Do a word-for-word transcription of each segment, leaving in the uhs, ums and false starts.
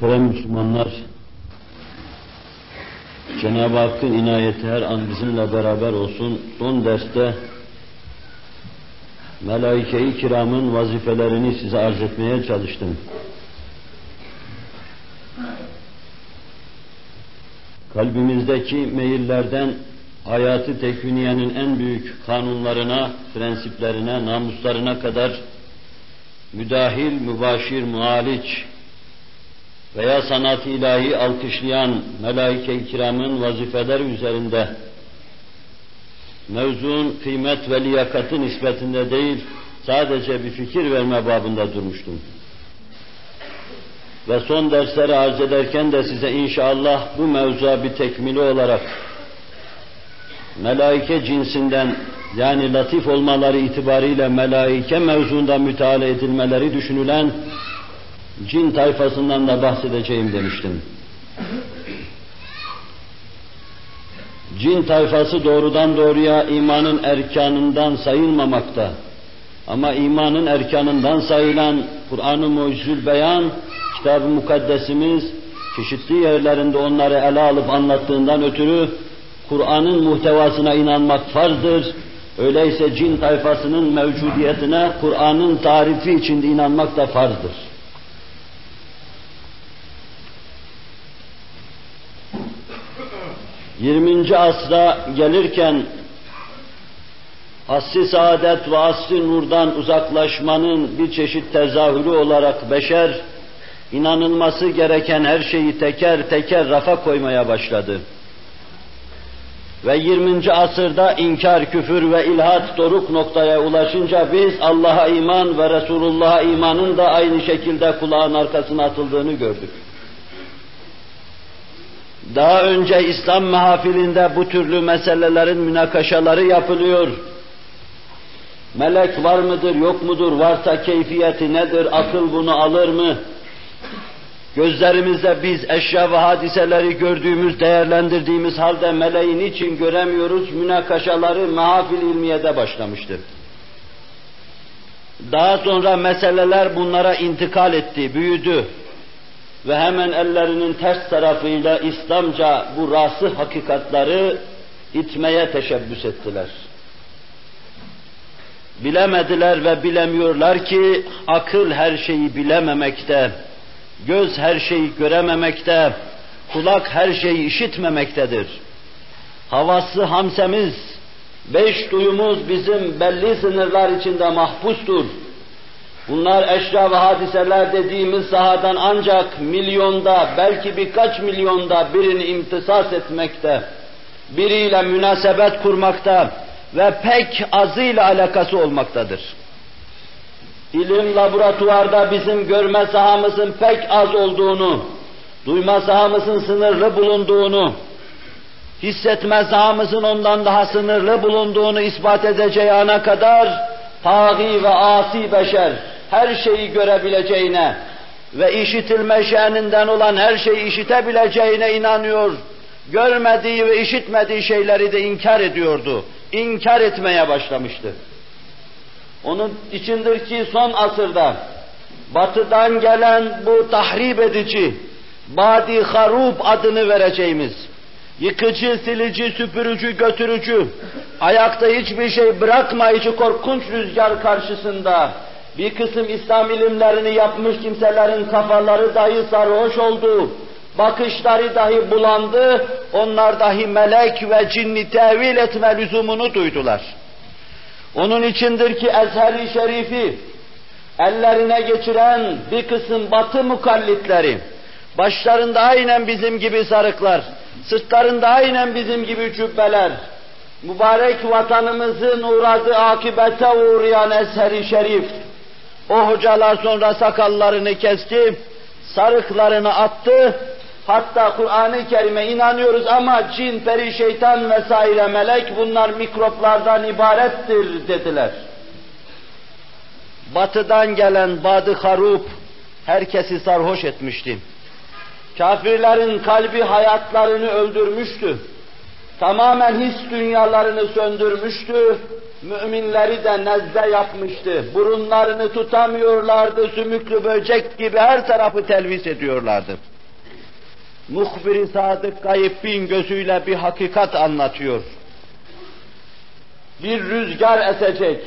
Terem Müslümanlar, Cenab-ı Hakk'ın inayeti her an bizimle beraber olsun. Son derste Melaike-i Kiram'ın vazifelerini size arz etmeye çalıştım. Kalbimizdeki meyillerden hayatı tekviniyenin en büyük kanunlarına, prensiplerine, namuslarına kadar müdahil, mübaşir, muhaliç veya sanat-ı ilahi alkışlayan Melaike-i Kiram'ın vazifeleri üzerinde mevzuun kıymet ve liyakatı nispetinde değil, sadece bir fikir verme babında durmuştum. Ve son dersleri arz ederken de size inşallah bu mevzuya bir tekmili olarak melaike cinsinden, yani latif olmaları itibariyle melaike mevzuunda müteala edilmeleri düşünülen cin tayfasından da bahsedeceğim demiştim. Cin tayfası doğrudan doğruya imanın erkanından sayılmamakta. Ama imanın erkanından sayılan Kur'an-ı Mucizül Beyan, Kitab-ı Mukaddesimiz çeşitli yerlerinde onları ele alıp anlattığından ötürü Kur'an'ın muhtevasına inanmak farzdır. Öyleyse cin tayfasının mevcudiyetine Kur'an'ın tarifi içinde inanmak da farzdır. yirminci asra gelirken asr-ı saadet ve asr-ı nurdan uzaklaşmanın bir çeşit tezahürü olarak beşer, inanılması gereken her şeyi teker teker rafa koymaya başladı. Ve yirminci asırda inkar, küfür ve ilhat doruk noktaya ulaşınca biz Allah'a iman ve Resulullah'a imanın da aynı şekilde kulağın arkasına atıldığını gördük. Daha önce İslam mehafilinde bu türlü meselelerin münakaşaları yapılıyor. Melek var mıdır, yok mudur, varsa keyfiyeti nedir, akıl bunu alır mı? Gözlerimizde biz eşya ve hadiseleri gördüğümüz, değerlendirdiğimiz halde meleğin için göremiyoruz, münakaşaları mehafil ilmiyede başlamıştır. Daha sonra meseleler bunlara intikal etti, büyüdü. Ve hemen ellerinin ters tarafıyla İslamca bu rasih hakikatları itmeye teşebbüs ettiler. Bilemediler ve bilemiyorlar ki akıl her şeyi bilememekte, göz her şeyi görememekte, kulak her şeyi işitmemektedir. Havası hamsemiz, beş duyumuz bizim belli sınırlar içinde mahpustur. Bunlar eşya ve hadiseler dediğimiz sahadan ancak milyonda, belki birkaç milyonda birini imtisas etmekte, biriyle münasebet kurmakta ve pek azıyla alakası olmaktadır. İlim laboratuvarda bizim görme sahamızın pek az olduğunu, duyma sahamızın sınırlı bulunduğunu, hissetme sahamızın ondan daha sınırlı bulunduğunu ispat edeceği ana kadar tâgî ve âsî beşer, her şeyi görebileceğine ve işitilme şe'ninden olan her şeyi işitebileceğine inanıyor, görmediği ve işitmediği şeyleri de inkar ediyordu, inkar etmeye başlamıştı. Onun içindir ki son asırda batıdan gelen bu tahrip edici, badi harup adını vereceğimiz, yıkıcı, silici, süpürücü, götürücü, ayakta hiçbir şey bırakmayıcı korkunç rüzgar karşısında bir kısım İslam ilimlerini yapmış kimselerin kafaları dahi sarhoş oldu, bakışları dahi bulandı, onlar dahi melek ve cinni tevil etme lüzumunu duydular. Onun içindir ki Ezher-i Şerif'i ellerine geçiren bir kısım batı mukallitleri, başlarında aynen bizim gibi sarıklar, sırtlarında aynen bizim gibi cübbeler, mübarek vatanımızın uğradığı akibete uğrayan Ezher-i Şerif, o hocalar sonra sakallarını kesti, sarıklarını attı, hatta Kur'an-ı Kerim'e inanıyoruz ama cin, peri, şeytan vesaire melek bunlar mikroplardan ibarettir dediler. Batıdan gelen badı harup herkesi sarhoş etmişti. Kafirlerin kalbi hayatlarını öldürmüştü. Tamamen his dünyalarını söndürmüştü. müminleri de nezle yapmıştı. Burunlarını tutamıyorlardı, sümüklü böcek gibi her tarafı telvis ediyorlardı. Muhbir-i Sadık Gayip'in gözüyle bir hakikat anlatıyor. Bir rüzgar esecek,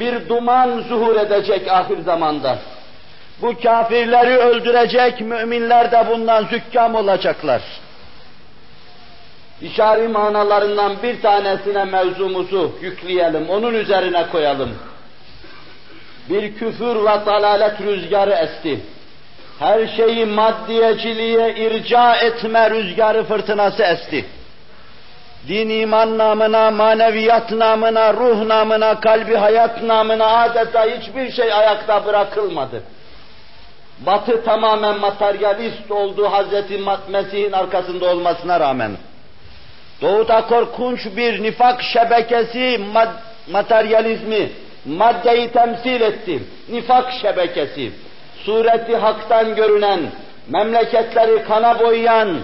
bir duman zuhur edecek ahir zamanda. Bu kafirleri öldürecek, müminler de bundan zükkam olacaklar. İşari manalarından bir tanesine mevzumuzu yükleyelim, onun üzerine koyalım. Bir küfür ve dalalet rüzgarı esti. Her şeyi maddiyeciliğe irca etme rüzgarı fırtınası esti. Din iman namına, maneviyat namına, ruh namına, kalbi hayat namına adeta hiçbir şey ayakta bırakılmadı. Batı tamamen materyalist olduğu Hazreti Mesih'in arkasında olmasına rağmen, Doğu'da korkunç bir nifak şebekesi mad- materyalizmi, maddeyi temsil etti. Nifak şebekesi, sureti haktan görünen, memleketleri kana boyayan,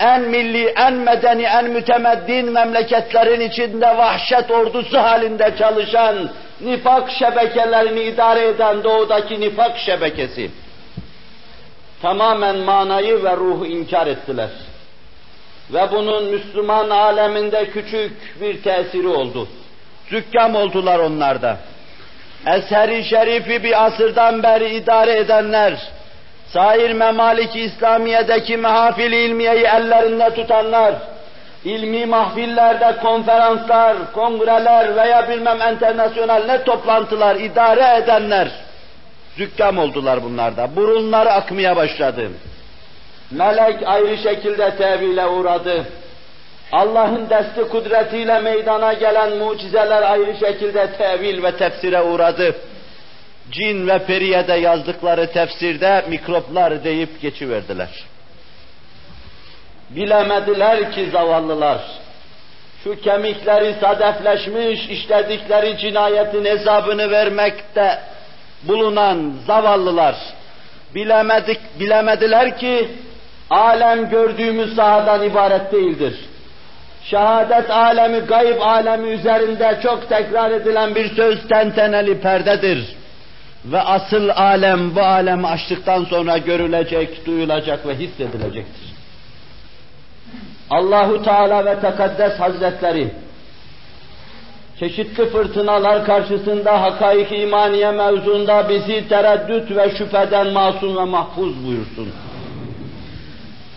en milli, en medeni, en mütemeddin memleketlerin içinde vahşet ordusu halinde çalışan, nifak şebekelerini idare eden Doğu'daki nifak şebekesi, tamamen manayı ve ruhu inkar ettiler. Ve bunun Müslüman aleminde küçük bir tesiri oldu. Zükkam oldular onlar da. Ezher-i Şerif'i bir asırdan beri idare edenler, sair memalik-i İslamiye'deki mehafil-i ilmiyeyi ellerinde tutanlar, ilmi mahfillerde konferanslar, kongreler veya bilmem enternasyonel ne toplantılar idare edenler, zükkam oldular bunlarda. Burunları akmaya başladı. Melek ayrı şekilde tevhile uğradı. Allah'ın desti kudretiyle meydana gelen mucizeler ayrı şekilde tevil ve tefsire uğradı. Cin ve periye de yazdıkları tefsirde mikroplar deyip geçiverdiler. Bilemediler ki zavallılar, şu kemikleri sadefleşmiş, işledikleri cinayetin hesabını vermekte bulunan zavallılar, bilemedik, bilemediler ki alem gördüğümüz sahadan ibaret değildir. Şehadet alemi, gayb alemi üzerinde çok tekrar edilen bir söz tenteneli perdedir. Ve asıl alem bu alemi açtıktan sonra görülecek, duyulacak ve hissedilecektir. Allahu Teala ve Tekaddes Hazretleri çeşitli fırtınalar karşısında hakaik-i imaniye mevzunda bizi tereddüt ve şüpheden masum ve mahfuz buyursun.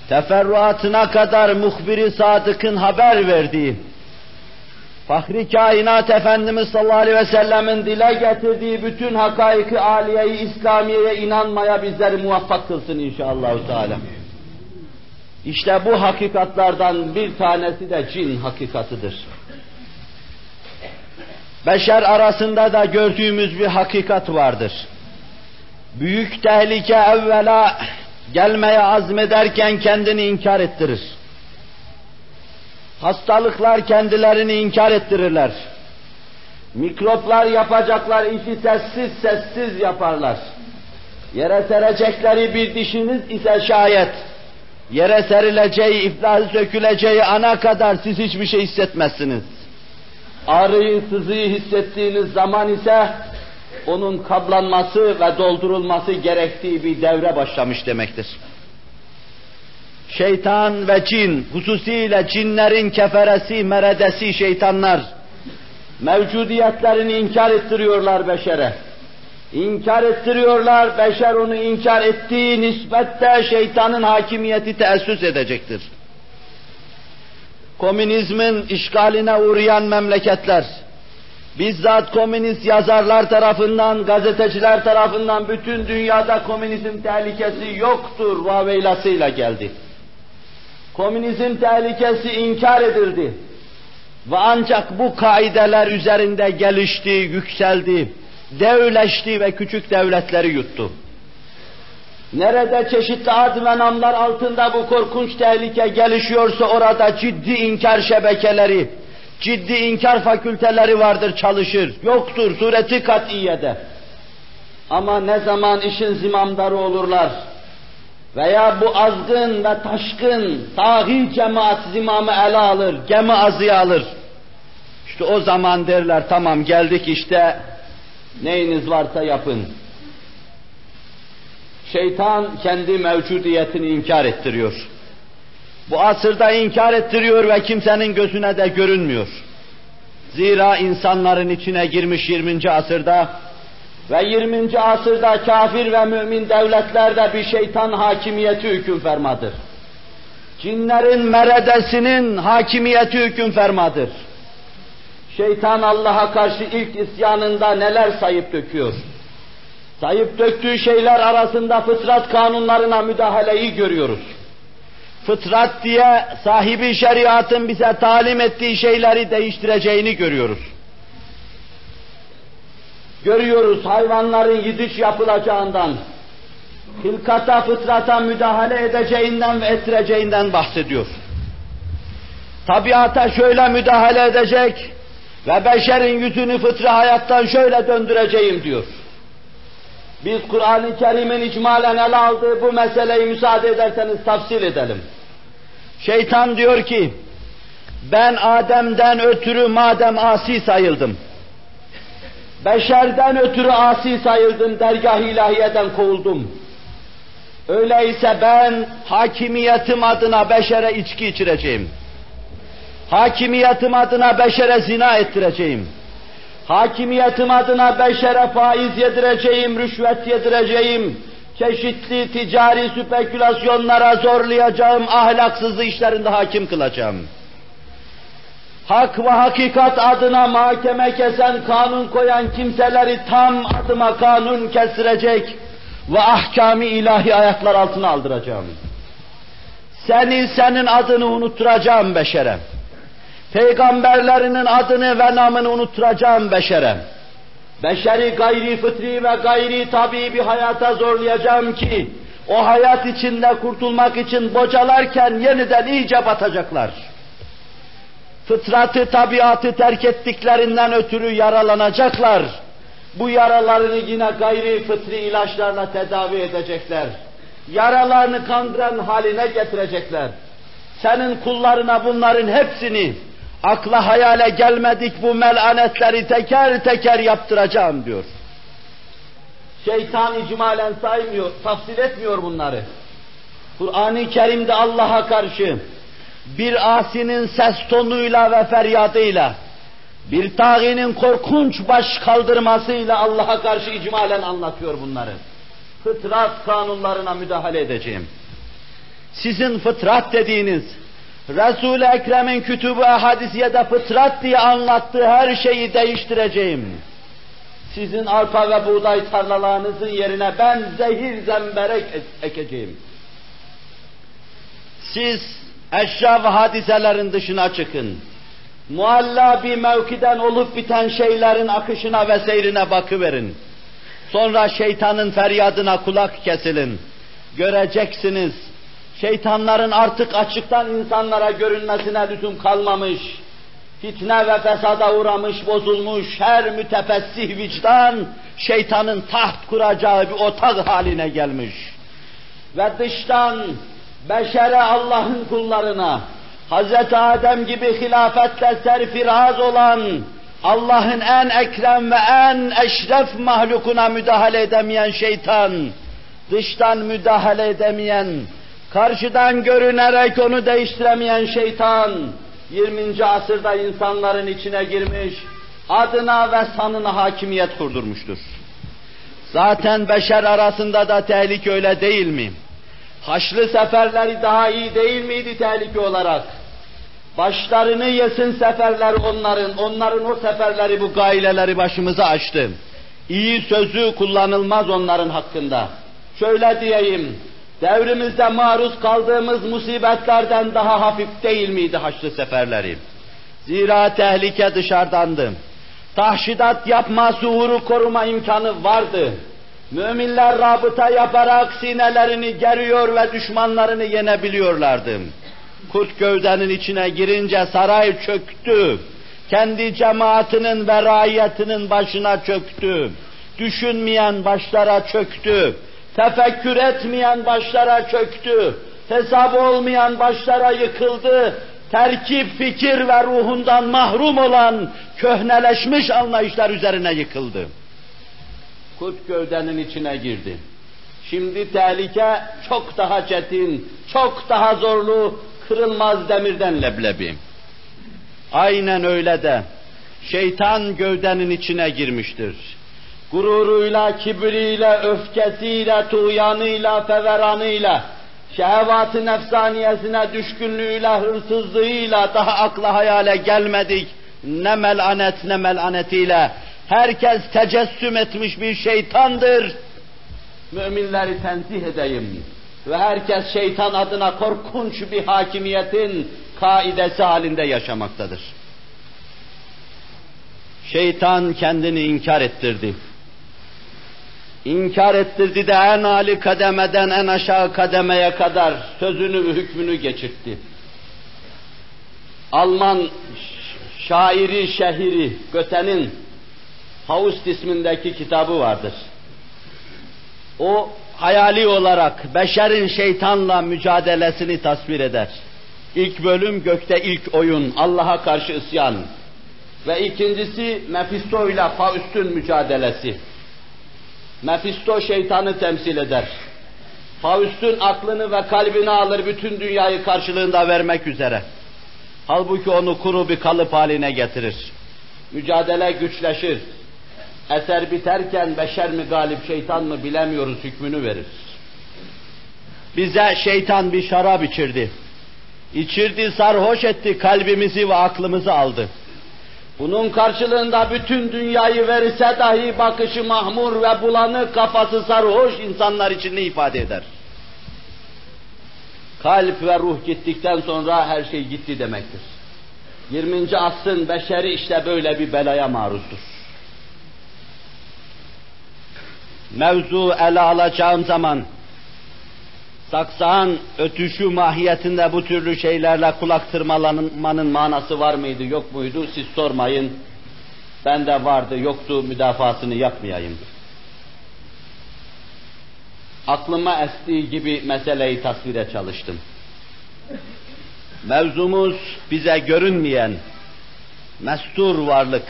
Teferruatına kadar muhbir-i sadıkın haber verdiği, Fahri Kainat Efendimiz sallallahu aleyhi ve sellemin dile getirdiği bütün hakaik-i âliye-i İslamiye'ye inanmaya bizleri muvaffak kılsın inşallah. İşte bu hakikatlardan bir tanesi de cin hakikatıdır. Beşer arasında da gördüğümüz bir hakikat vardır. Büyük tehlike evvela gelmeye azmederken kendini inkar ettirir. Hastalıklar kendilerini inkar ettirirler. Mikroplar yapacaklar işi sessiz sessiz yaparlar. Yere serecekleri bir dişiniz ise şayet, yere serileceği, iflahı söküleceği ana kadar siz hiçbir şey hissetmezsiniz. Ağrıyı, sızıyı hissettiğiniz zaman ise onun kablanması ve doldurulması gerektiği bir devre başlamış demektir. Şeytan ve cin, hususiyle cinlerin keferesi, meredesi şeytanlar, mevcudiyetlerini inkar ettiriyorlar beşere. İnkar ettiriyorlar, beşer onu inkar ettiği nispette şeytanın hakimiyeti teessüs edecektir. Komünizmin işgaline uğrayan memleketler, bizzat komünist yazarlar tarafından, gazeteciler tarafından bütün dünyada komünizm tehlikesi yoktur vaveylasıyla geldi. Komünizm tehlikesi inkar edildi ve ancak bu kaideler üzerinde gelişti, yükseldi, devleşti ve küçük devletleri yuttu. Nerede çeşitli ad ve namlar altında bu korkunç tehlike gelişiyorsa orada ciddi inkar şebekeleri, ciddi inkar fakülteleri vardır, çalışır, yoktur sureti kat'iyede. Ama ne zaman işin zimamdarı olurlar veya bu azgın ve taşkın, tağî cemaat zimamı ele alır, gemi azıya alır, İşte o zaman derler, tamam geldik işte, neyiniz varsa yapın. Şeytan kendi mevcudiyetini inkar ettiriyor. Bu asırda inkar ettiriyor ve kimsenin gözüne de görünmüyor. Zira insanların içine girmiş yirminci asırda ve yirminci asırda kafir ve mümin devletlerde bir şeytan hakimiyeti hüküm fermadır. Cinlerin meredesinin hakimiyeti hüküm fermadır. Şeytan Allah'a karşı ilk isyanında neler sayıp döküyor? Sayıp döktüğü şeyler arasında fıtrat kanunlarına müdahaleyi görüyoruz. Fıtrat diye sahibi şeriatın bize talim ettiği şeyleri değiştireceğini görüyoruz. Görüyoruz hayvanların yediş yapılacağından, hilkata, fıtrata müdahale edeceğinden ve ettireceğinden bahsediyor. Tabiata şöyle müdahale edecek ve beşerin yüzünü fıtri hayattan şöyle döndüreceğim diyor. Biz Kur'an-ı Kerim'in icmalen ele aldığı bu meseleyi müsaade ederseniz tafsil edelim. Şeytan diyor ki, ben Adem'den ötürü madem asi sayıldım, beşerden ötürü asi sayıldım, dergah-ı ilahiyeden kovuldum. Öyleyse ben hakimiyetim adına beşere içki içireceğim. Hakimiyetim adına beşere zina ettireceğim. Hakimiyetim adına beşere faiz yedireceğim, rüşvet yedireceğim, çeşitli ticari spekülasyonlara zorlayacağım, ahlaksızlığı işlerinde hakim kılacağım. Hak ve hakikat adına mahkeme kesen, kanun koyan kimseleri tam adıma kanun kestirecek ve ahkam-ı ilahi ayaklar altına aldıracağım. Seni senin adını unutturacağım beşere. Peygamberlerinin adını ve namını unutturacağım beşere. Beşeri gayri fıtri ve gayri tabii bir hayata zorlayacağım ki o hayat içinde kurtulmak için bocalarken yeniden iyice batacaklar. Fıtratı, tabiatı terk ettiklerinden ötürü yaralanacaklar. Bu yaralarını yine gayri fıtri ilaçlarla tedavi edecekler. Yaralarını kandıran haline getirecekler. Senin kullarına bunların hepsini, akla hayale gelmedik bu melanetleri teker teker yaptıracağım diyor. Şeytan icmalen saymıyor, tafsil etmiyor bunları. Kur'an-ı Kerim'de Allah'a karşı bir asinin ses tonuyla ve feryadıyla, bir tağinin korkunç baş kaldırmasıyla Allah'a karşı icmalen anlatıyor bunları. Fıtrat kanunlarına müdahale edeceğim. Sizin fıtrat dediğiniz, Resul-i Ekrem'in kütüb-ü hadisiyede fıtrat diye anlattığı her şeyi değiştireceğim. Sizin arpa ve buğday tarlalarınızın yerine ben zehir zemberek ekeceğim. Siz eşraf hadiselerin dışına çıkın. Mualla bir mevkiden olup biten şeylerin akışına ve seyrine bakıverin. Sonra şeytanın feryadına kulak kesilin. Göreceksiniz, şeytanların artık açıktan insanlara görünmesine lüzum kalmamış, fitne ve fesada uğramış, bozulmuş her mütefessih vicdan, şeytanın taht kuracağı bir otak haline gelmiş. Ve dıştan, beşere, Allah'ın kullarına, Hazreti Adem gibi hilafetle serfiraz olan, Allah'ın en ekrem ve en eşref mahlukuna müdahale edemeyen şeytan, dıştan müdahale edemeyen, karşıdan görünerek onu değiştiremeyen şeytan, yirminci asırda insanların içine girmiş, adına ve sanına hakimiyet kurdurmuştur. Zaten beşer arasında da tehlike öyle değil mi? Haçlı seferleri daha iyi değil miydi tehlike olarak? Başlarını yesin seferler onların, onların o seferleri, bu gaileleri başımıza açtı. İyi sözü kullanılmaz onların hakkında. Şöyle diyeyim, devrimizde maruz kaldığımız musibetlerden daha hafif değil miydi Haçlı seferleri? Zira tehlike dışarıdandı. Tahşidat yapma, suhuru koruma imkanı vardı. Müminler rabıta yaparak sinelerini geriyor ve düşmanlarını yenebiliyorlardı. Kurt gövdenin içine girince saray çöktü. Kendi cemaatinin ve raiyetinin başına çöktü. Düşünmeyen başlara çöktü. Tefekkür etmeyen başlara çöktü, hesabı olmayan başlara yıkıldı, terkip, fikir ve ruhundan mahrum olan köhneleşmiş anlayışlar üzerine yıkıldı. Kut gövdenin içine girdi. Şimdi tehlike çok daha çetin, çok daha zorlu, kırılmaz demirden leblebi. Aynen öyle de şeytan gövdenin içine girmiştir. Gururuyla, kibriyle, öfkesiyle, tuğyanıyla, feveranıyla, şehvat-ı nefsaniyesine düşkünlüğüyle, hırsızlığıyla, daha akla hayale gelmedik, ne melanet ne melanetiyle, herkes tecessüm etmiş bir şeytandır. Müminleri tenzih edeyim ve herkes şeytan adına korkunç bir hakimiyetin kaidesi halinde yaşamaktadır. Şeytan kendini inkar ettirdi. İnkar ettirdi de en âli kademeden en aşağı kademeye kadar sözünü ve hükmünü geçirtti. Alman şairi şehiri Goethe'nin Faust ismindeki kitabı vardır. O hayali olarak beşerin şeytanla mücadelesini tasvir eder. İlk bölüm gökte ilk oyun, Allah'a karşı isyan. Ve ikincisi Mephisto ile Faust'un mücadelesi. Mephisto şeytanı temsil eder. Faust'un aklını ve kalbini alır, bütün dünyayı karşılığında vermek üzere. Halbuki onu kuru bir kalıp haline getirir. Mücadele güçleşir. Eser biterken beşer mi galip şeytan mı bilemiyoruz hükmünü verir. Bize şeytan bir şarap içirdi. İçirdi, sarhoş etti, kalbimizi ve aklımızı aldı. Bunun karşılığında bütün dünyayı verirse dahi bakışı mahmur ve bulanık, kafası sarhoş insanlar için ne ifade eder? Kalp ve ruh gittikten sonra her şey gitti demektir. yirminci asrın beşeri işte böyle bir belaya maruzdur. Mevzu ele alacağım zaman, saksağın ötüşü mahiyetinde bu türlü şeylerle kulak tırmalanmanın manası var mıydı, yok muydu? Siz sormayın. Ben de vardı, yoktu müdafasını yapmayayım. Aklıma estiği gibi meseleyi tasvire çalıştım. Mevzumuz bize görünmeyen, mestur varlık,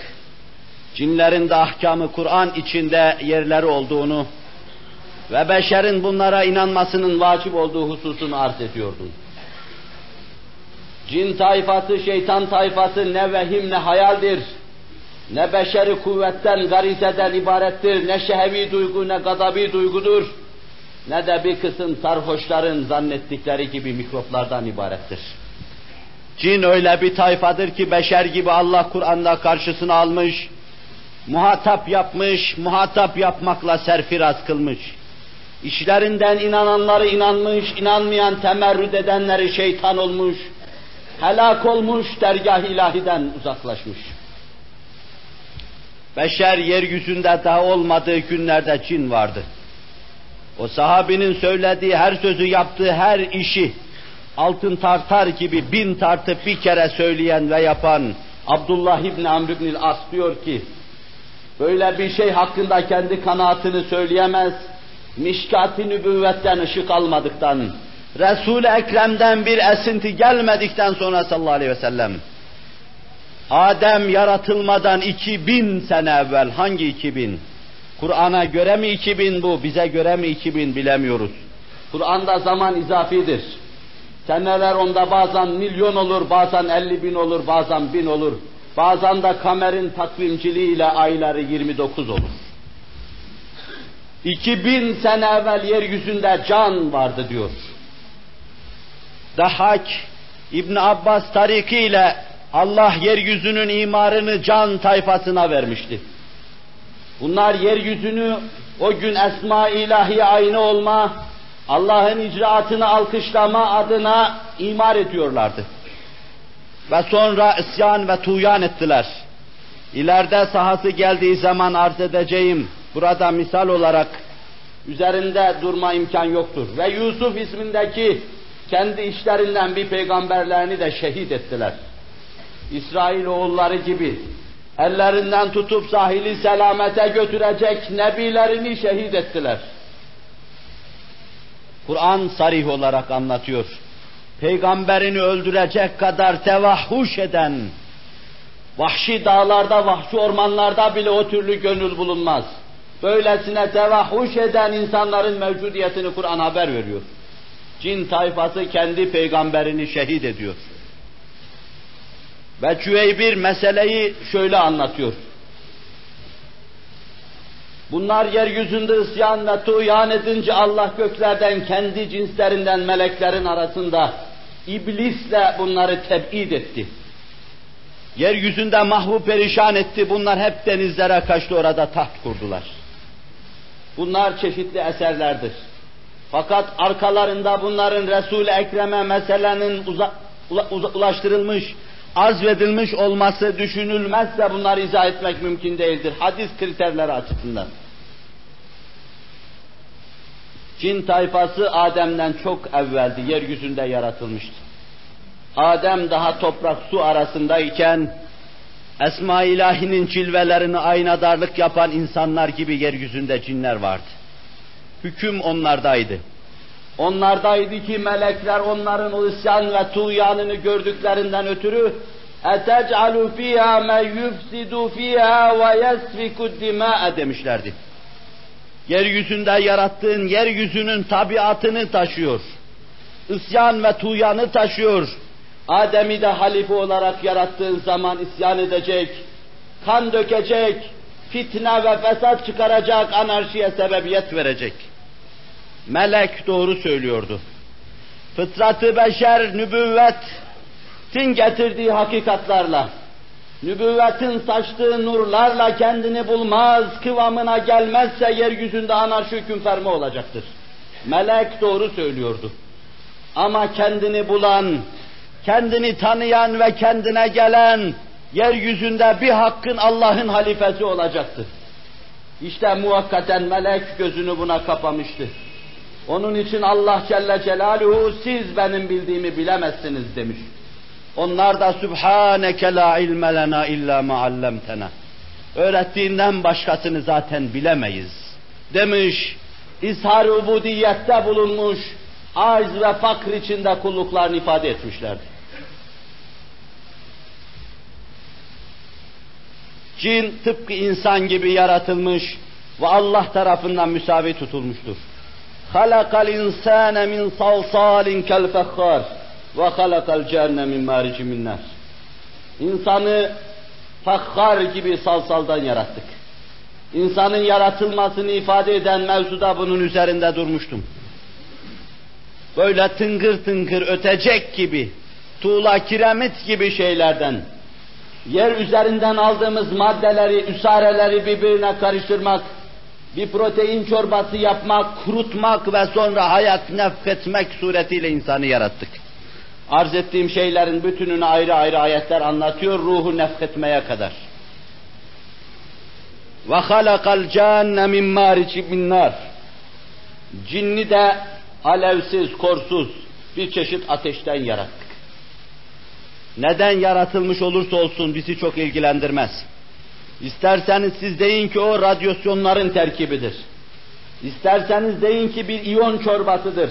cinlerin de ahkamı Kur'an içinde yerleri olduğunu ve beşerin bunlara inanmasının vacip olduğu hususunu arz ediyordum. Cin tayfası, şeytan tayfası ne vehim ne hayaldir, ne beşeri kuvvetten, garizeden ibarettir, ne şehvi duygu ne gadabi duygudur, ne de bir kısım sarhoşların zannettikleri gibi mikroplardan ibarettir. Cin öyle bir tayfadır ki beşer gibi Allah Kur'an'da karşısına almış, muhatap yapmış, muhatap yapmakla serfiraz kılmış. İşlerinden inananları inanmış, inanmayan temerrüt edenleri şeytan olmuş, helak olmuş, dergah ilahiden uzaklaşmış. Beşer yeryüzünde daha olmadığı günlerde cin vardı. O sahabinin söylediği her sözü, yaptığı her işi altın tartar gibi bin tartıp bir kere söyleyen ve yapan Abdullah İbn Amr İbn As diyor ki, böyle bir şey hakkında kendi kanaatini söyleyemez, Mişkat-i nübüvvetten ışık almadıktan, Resul-i Ekrem'den bir esinti gelmedikten sonra sallallahu aleyhi ve sellem, Adem yaratılmadan iki bin sene evvel, hangi iki bin? Kur'an'a göre mi iki bin bu, bize göre mi iki bin bilemiyoruz. Kur'an'da zaman izafidir. Seneler onda bazen milyon olur, bazen elli bin olur, bazen bin olur. Bazen de kamerin takvimciliğiyle ayları yirmi dokuz olur. iki bin sene evvel yeryüzünde can vardı diyor. Dahak İbn Abbas tarikiyle Allah yeryüzünün imarını can tayfasına vermişti. Bunlar yeryüzünü o gün esma-i ilahi aynı olma, Allah'ın icraatını alkışlama adına imar ediyorlardı. Ve sonra isyan ve tuğyan ettiler. İleride sahası geldiği zaman arz edeceğim, burada misal olarak üzerinde durma imkan yoktur. Ve Yusuf ismindeki kendi işlerinden bir peygamberlerini de şehit ettiler. İsrail oğulları gibi ellerinden tutup sahili selamete götürecek nebilerini şehit ettiler. Kur'an sarih olarak anlatıyor. peygamberini öldürecek kadar tevahhuş eden, vahşi dağlarda, vahşi ormanlarda bile o türlü gönül bulunmaz. Böylesine tevahhuş eden insanların mevcudiyetini Kur'an haber veriyor. Cin tayfası kendi peygamberini şehit ediyor. Ve Cüveybir meseleyi şöyle anlatıyor. Bunlar yeryüzünde isyan ve tuğyan edince Allah göklerden kendi cinslerinden meleklerin arasında iblisle bunları teb'id etti. Yeryüzünde mahvu perişan etti. Bunlar hep denizlere kaçtı, orada taht kurdular. Bunlar çeşitli eserlerdir. Fakat arkalarında bunların Resul-i Ekrem'e meselenin uza, ula, uza, ulaştırılmış, azvedilmiş olması düşünülmezse bunları izah etmek mümkün değildir. Hadis kriterleri açısından. Cin tayfası Adem'den çok evveldi, yeryüzünde yaratılmıştı. Adem daha toprak su arasındayken, Esma-i İlahi'nin cilvelerini aynadarlık yapan insanlar gibi yeryüzünde cinler vardı. Hüküm onlardaydı. Onlardaydı ki melekler onların o isyan ve tuğyanını gördüklerinden ötürü اَتَجْعَلُ ف۪يهَا مَنْ يُفْسِدُ ف۪يهَا وَيَسْفِكُ الدِّمَاءَ demişlerdi. Yeryüzünde yarattığın yeryüzünün tabiatını taşıyor. İsyan ve tuğyanı taşıyor. Adem'i de halife olarak yarattığın zaman isyan edecek, kan dökecek, fitne ve fesat çıkaracak, anarşiye sebebiyet verecek. Melek doğru söylüyordu. Fıtrat-ı beşer, nübüvvetin getirdiği hakikatlarla, nübüvvetin saçtığı nurlarla kendini bulmaz, kıvamına gelmezse yeryüzünde anarşi hükümferme olacaktır. Melek doğru söylüyordu. Ama kendini bulan, kendini tanıyan ve kendine gelen, yeryüzünde bir hakkın Allah'ın halifesi olacaktı. İşte muvakkaten melek gözünü buna kapamıştı. Onun için Allah Celle Celaluhu, siz benim bildiğimi bilemezsiniz demiş. Onlar da Sübhaneke la ilme lena illa ma'allemtena. Öğrettiğinden başkasını zaten bilemeyiz demiş. İzhar-ı ubudiyette bulunmuş, arz ve fakr içinde kulluklarını ifade etmişlerdi. Cin tıpkı insan gibi yaratılmış ve Allah tarafından müsavi tutulmuştur. خَلَقَ الْاِنْسَانَ مِنْ صَلْصَالٍ كَالْفَخَّارِ وَخَلَقَ الْجَنَّ مِنْ مَارِجٍ مِنْ نَارٍ. İnsanı fakhar gibi salsaldan yarattık. İnsanın yaratılmasını ifade eden mevzuda bunun üzerinde durmuştum. Böyle tıngır tıngır ötecek gibi, tuğla kiremit gibi şeylerden, yer üzerinden aldığımız maddeleri, üsareleri birbirine karıştırmak, bir protein çorbası yapmak, kurutmak ve sonra hayat nefketmek suretiyle insanı yarattık. Arz ettiğim şeylerin bütününü ayrı ayrı ayetler anlatıyor, ruhu nefketmeye kadar. وَخَلَقَ الْجَانَّ مِنْ مَارِجٍ مِنْ نَارٍ. Cinni de alevsiz, korsuz bir çeşit ateşten yarattık. Neden yaratılmış olursa olsun bizi çok ilgilendirmez. İsterseniz siz deyin ki o radyasyonların terkibidir. İsterseniz deyin ki bir iyon çorbasıdır.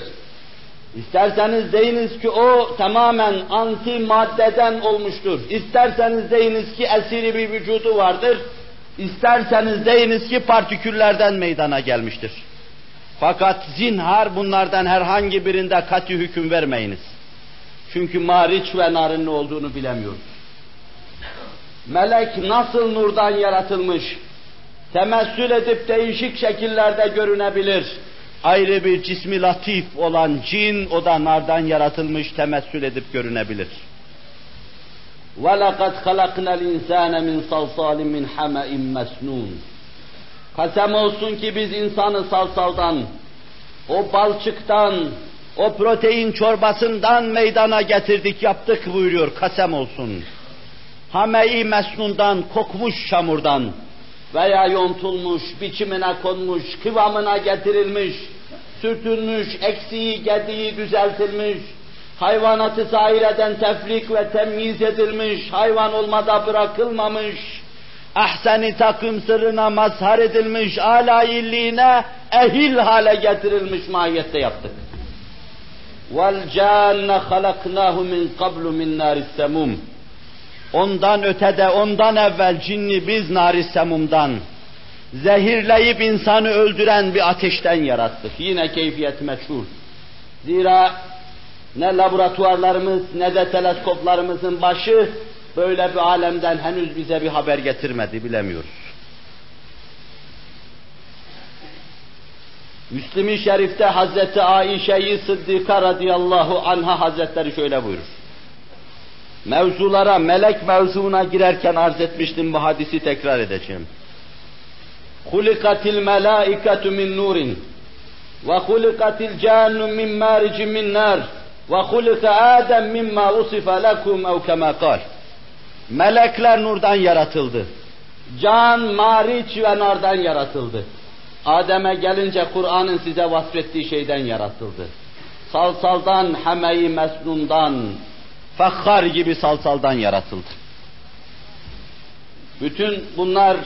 İsterseniz deyiniz ki o tamamen anti maddeden olmuştur. İsterseniz deyiniz ki esiri bir vücudu vardır. İsterseniz deyiniz ki partiküllerden meydana gelmiştir. Fakat zinhar bunlardan herhangi birinde katı hüküm vermeyiniz. Çünkü mariç ve narın ne olduğunu bilemiyoruz. Melek nasıl nurdan yaratılmış, temessül edip değişik şekillerde görünebilir. Ayrı bir cismi latif olan cin, o da nardan yaratılmış, temessül edip görünebilir. وَلَقَدْ خَلَقْنَا الْاِنْسَانَ مِنْ صَلْصَالٍ مِنْ حَمَئٍ مَسْنُونَ. Kasem olsun ki biz insanı salsaldan, o balçıktan, o protein çorbasından meydana getirdik, yaptık buyuruyor, kasem olsun. Hame-i mesnundan, kokmuş çamurdan veya yontulmuş, biçimine konmuş, kıvamına getirilmiş, sürtülmüş, eksiği, gediği düzeltilmiş, hayvanatı zahireden tefrik ve temyiz edilmiş, hayvan olmada bırakılmamış, ahsen-i takvim sırrına mazhar edilmiş, âlâ illiğine ehil hale getirilmiş mahiyette yaptık. وَالْجَانَّ خَلَقْنَاهُ مِنْ قَبْلُ مِنْ نَارِ السَّمُومِ Ondan ötede, ondan evvel cinni biz nar-i semumdan, zehirleyip insanı öldüren bir ateşten yarattık. Yine keyfiyet meçhul. Zira ne laboratuvarlarımız ne de teleskoplarımızın başı böyle bir alemden henüz bize bir haber getirmedi, bilemiyoruz. Müslim-i Şerif'te Hazreti Aişe-i Sıddıka radıyallahu anha hazretleri şöyle buyurur. Mevzulara, melek mevzuna girerken arz etmiştim, bu hadisi tekrar edeceğim. خُلِقَتِ الْمَلَائِكَةُ مِنْ نُورٍ وَخُلِقَتِ الْجَانُّ مِنْ مَارِجٍ مِنْ نَارٍ وَخُلِقَ آدَمْ مِمَّا وُصِفَ لَكُمْ اَوْ كَمَا قَالٍ Melekler nurdan yaratıldı. Can, mariç ve nardan yaratıldı. Adem'e gelince Kur'an'ın size vasfettiği şeyden yaratıldı. Salsaldan, heme-i mesnundan, fakhar gibi salsaldan yaratıldı. Bütün bunlar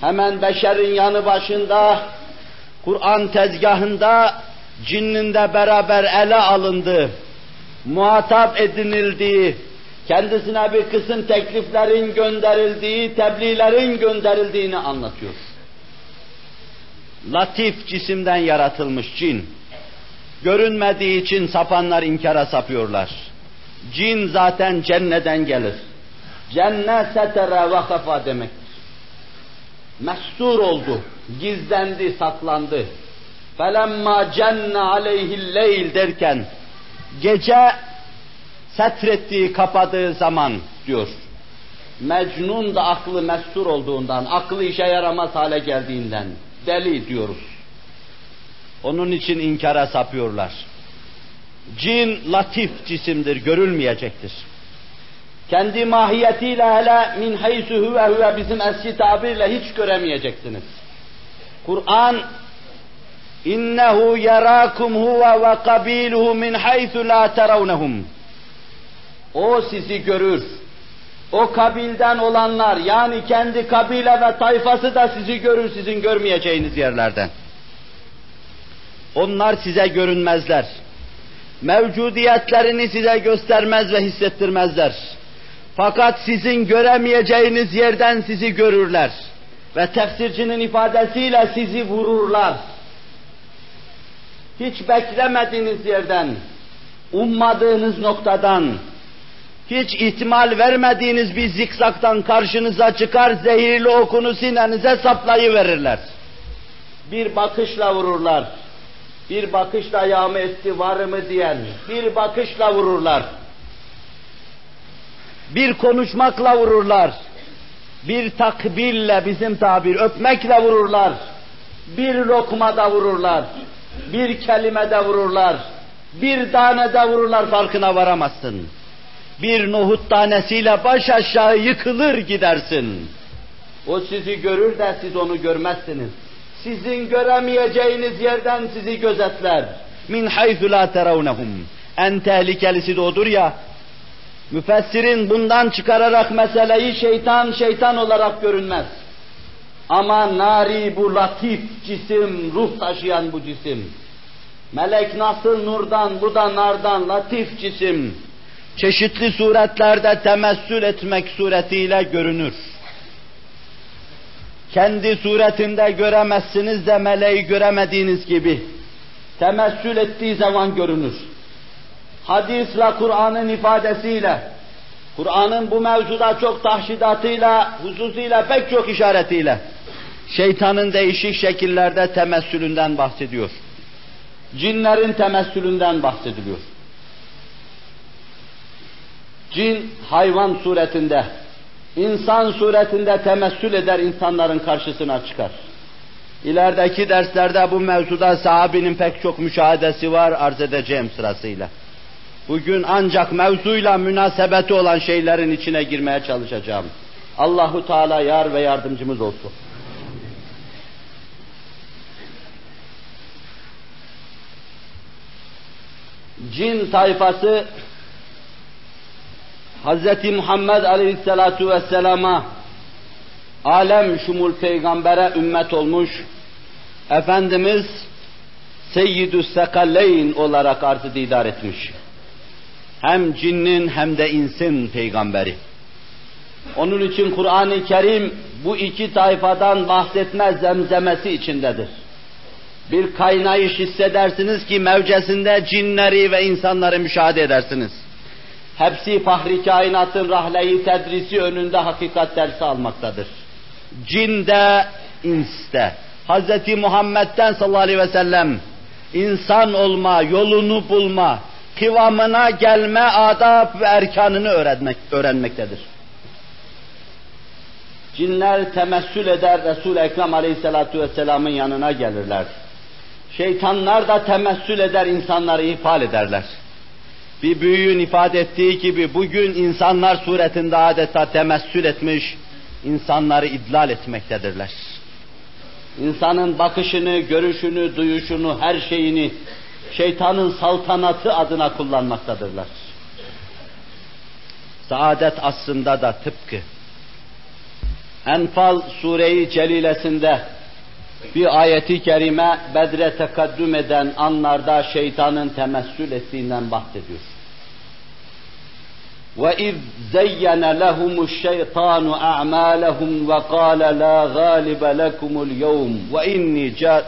hemen beşerin yanı başında, Kur'an tezgahında, cinninle beraber ele alındı, muhatap edinildiği, kendisine bir kısım tekliflerin gönderildiği, tebliğlerin gönderildiğini anlatıyor. Latif cisimden yaratılmış cin. Görünmediği için sapanlar inkara sapıyorlar. Cin zaten cenneden gelir. Cenne setere ve kafa demektir. Mestur oldu, gizlendi, saklandı. Felemma cenne aleyhil leyl derken, gece setrettiği, kapadığı zaman diyor. Mecnun da aklı mestur olduğundan, aklı işe yaramaz hale geldiğinden deli diyoruz. Onun için inkara sapıyorlar. Cin latif cisimdir, görülmeyecektir. Kendi mahiyetiyle hele min haysu huve huve bizim eski tabirle hiç göremeyeceksiniz. Kur'an innehu yarakum huve ve kabiluhu min haysu la terawnahum. O sizi görür. O kabilden olanlar, yani kendi kabile ve tayfası da sizi görür, sizin görmeyeceğiniz yerlerden. Onlar size görünmezler. Mevcudiyetlerini size göstermez ve hissettirmezler. Fakat sizin göremeyeceğiniz yerden sizi görürler. Ve tefsircinin ifadesiyle sizi vururlar. Hiç beklemediğiniz yerden, ummadığınız noktadan, hiç ihtimal vermediğiniz bir zikzaktan karşınıza çıkar, zehirli okunu sinenize saplayıverirler. Bir bakışla vururlar. Bir bakışla ya mı etti, var mı diyen, bir bakışla vururlar. Bir konuşmakla vururlar. Bir takbille, bizim tabir, öpmekle vururlar. Bir lokmada vururlar. Bir kelimede vururlar. Bir tanede vururlar, farkına varamazsın. Bir nohut tanesiyle baş aşağı yıkılır gidersin. O sizi görür de siz onu görmezsiniz. Sizin göremeyeceğiniz yerden sizi gözetler. Min haythu la terawnahum. En tehlikelisi de odur ya. Müfessirin bundan çıkararak meseleyi şeytan şeytan olarak görünmez. Ama nari bu latif cisim, ruh taşıyan bu cisim. Melek nasıl nurdan, bu da nardan latif cisim. Çeşitli suretlerde temessül etmek suretiyle görünür. Kendi suretinde göremezsiniz de meleği göremediğiniz gibi temessül ettiği zaman görünür. Hadisle, Kur'an'ın ifadesiyle, Kur'an'ın bu mevzuda çok tahşidatıyla, hususiyle, pek çok işaretiyle şeytanın değişik şekillerde temessülünden bahsediyor. Cinlerin temessülünden bahsediliyor. Cin hayvan suretinde, insan suretinde temessül eder, insanların karşısına çıkar. İlerideki derslerde bu mevzuda sahabinin pek çok müşahadesi var, arz edeceğim sırasıyla. Bugün ancak mevzuyla münasebeti olan şeylerin içine girmeye çalışacağım. Allahu Teala yar ve yardımcımız olsun. Cin tayfası Hazreti Muhammed Aleyhisselatu Vesselam'a, alem şumul peygambere ümmet olmuş Efendimiz Seyyid-ü Sekaleyn olarak arz-ı didar etmiş. Hem cinnin hem de insin peygamberi. Onun için Kur'an-ı Kerim bu iki tayfadan bahsetme zemzemesi içindedir. Bir kaynayış hissedersiniz ki mevcesinde cinleri ve insanları müşahede edersiniz. Hepsi fahri kainatın rahle-i tedrisi önünde hakikat dersi almaktadır. Cin de, ins de. Hazreti Muhammed'den sallallahu aleyhi ve sellem insan olma, yolunu bulma, kıvamına gelme adab ve erkanını öğrenmek, öğrenmektedir. Cinler temessül eder, Resul-i Ekrem aleyhissalatu vesselamın yanına gelirler. Şeytanlar da temessül eder, insanları ifade ederler. Bir büyüğün ifade ettiği gibi bugün insanlar suretinde adeta temessül etmiş, insanları idlal etmektedirler. İnsanın bakışını, görüşünü, duyuşunu, her şeyini şeytanın saltanatı adına kullanmaktadırlar. Saadet aslında da tıpkı Enfal Sure-i Celilesinde bir ayeti kerime Bedre tekaddüm eden anlarda şeytanın temessül ettiğinden bahsediyor. وَاِذْ زَيَّنَ لَهُمُ الشَّيْطَانُ اَعْمَالَهُمْ وَقَالَ لَا غَالِبَ لَكُمُ الْيَوْمُ وَاِنِّي جَارٌ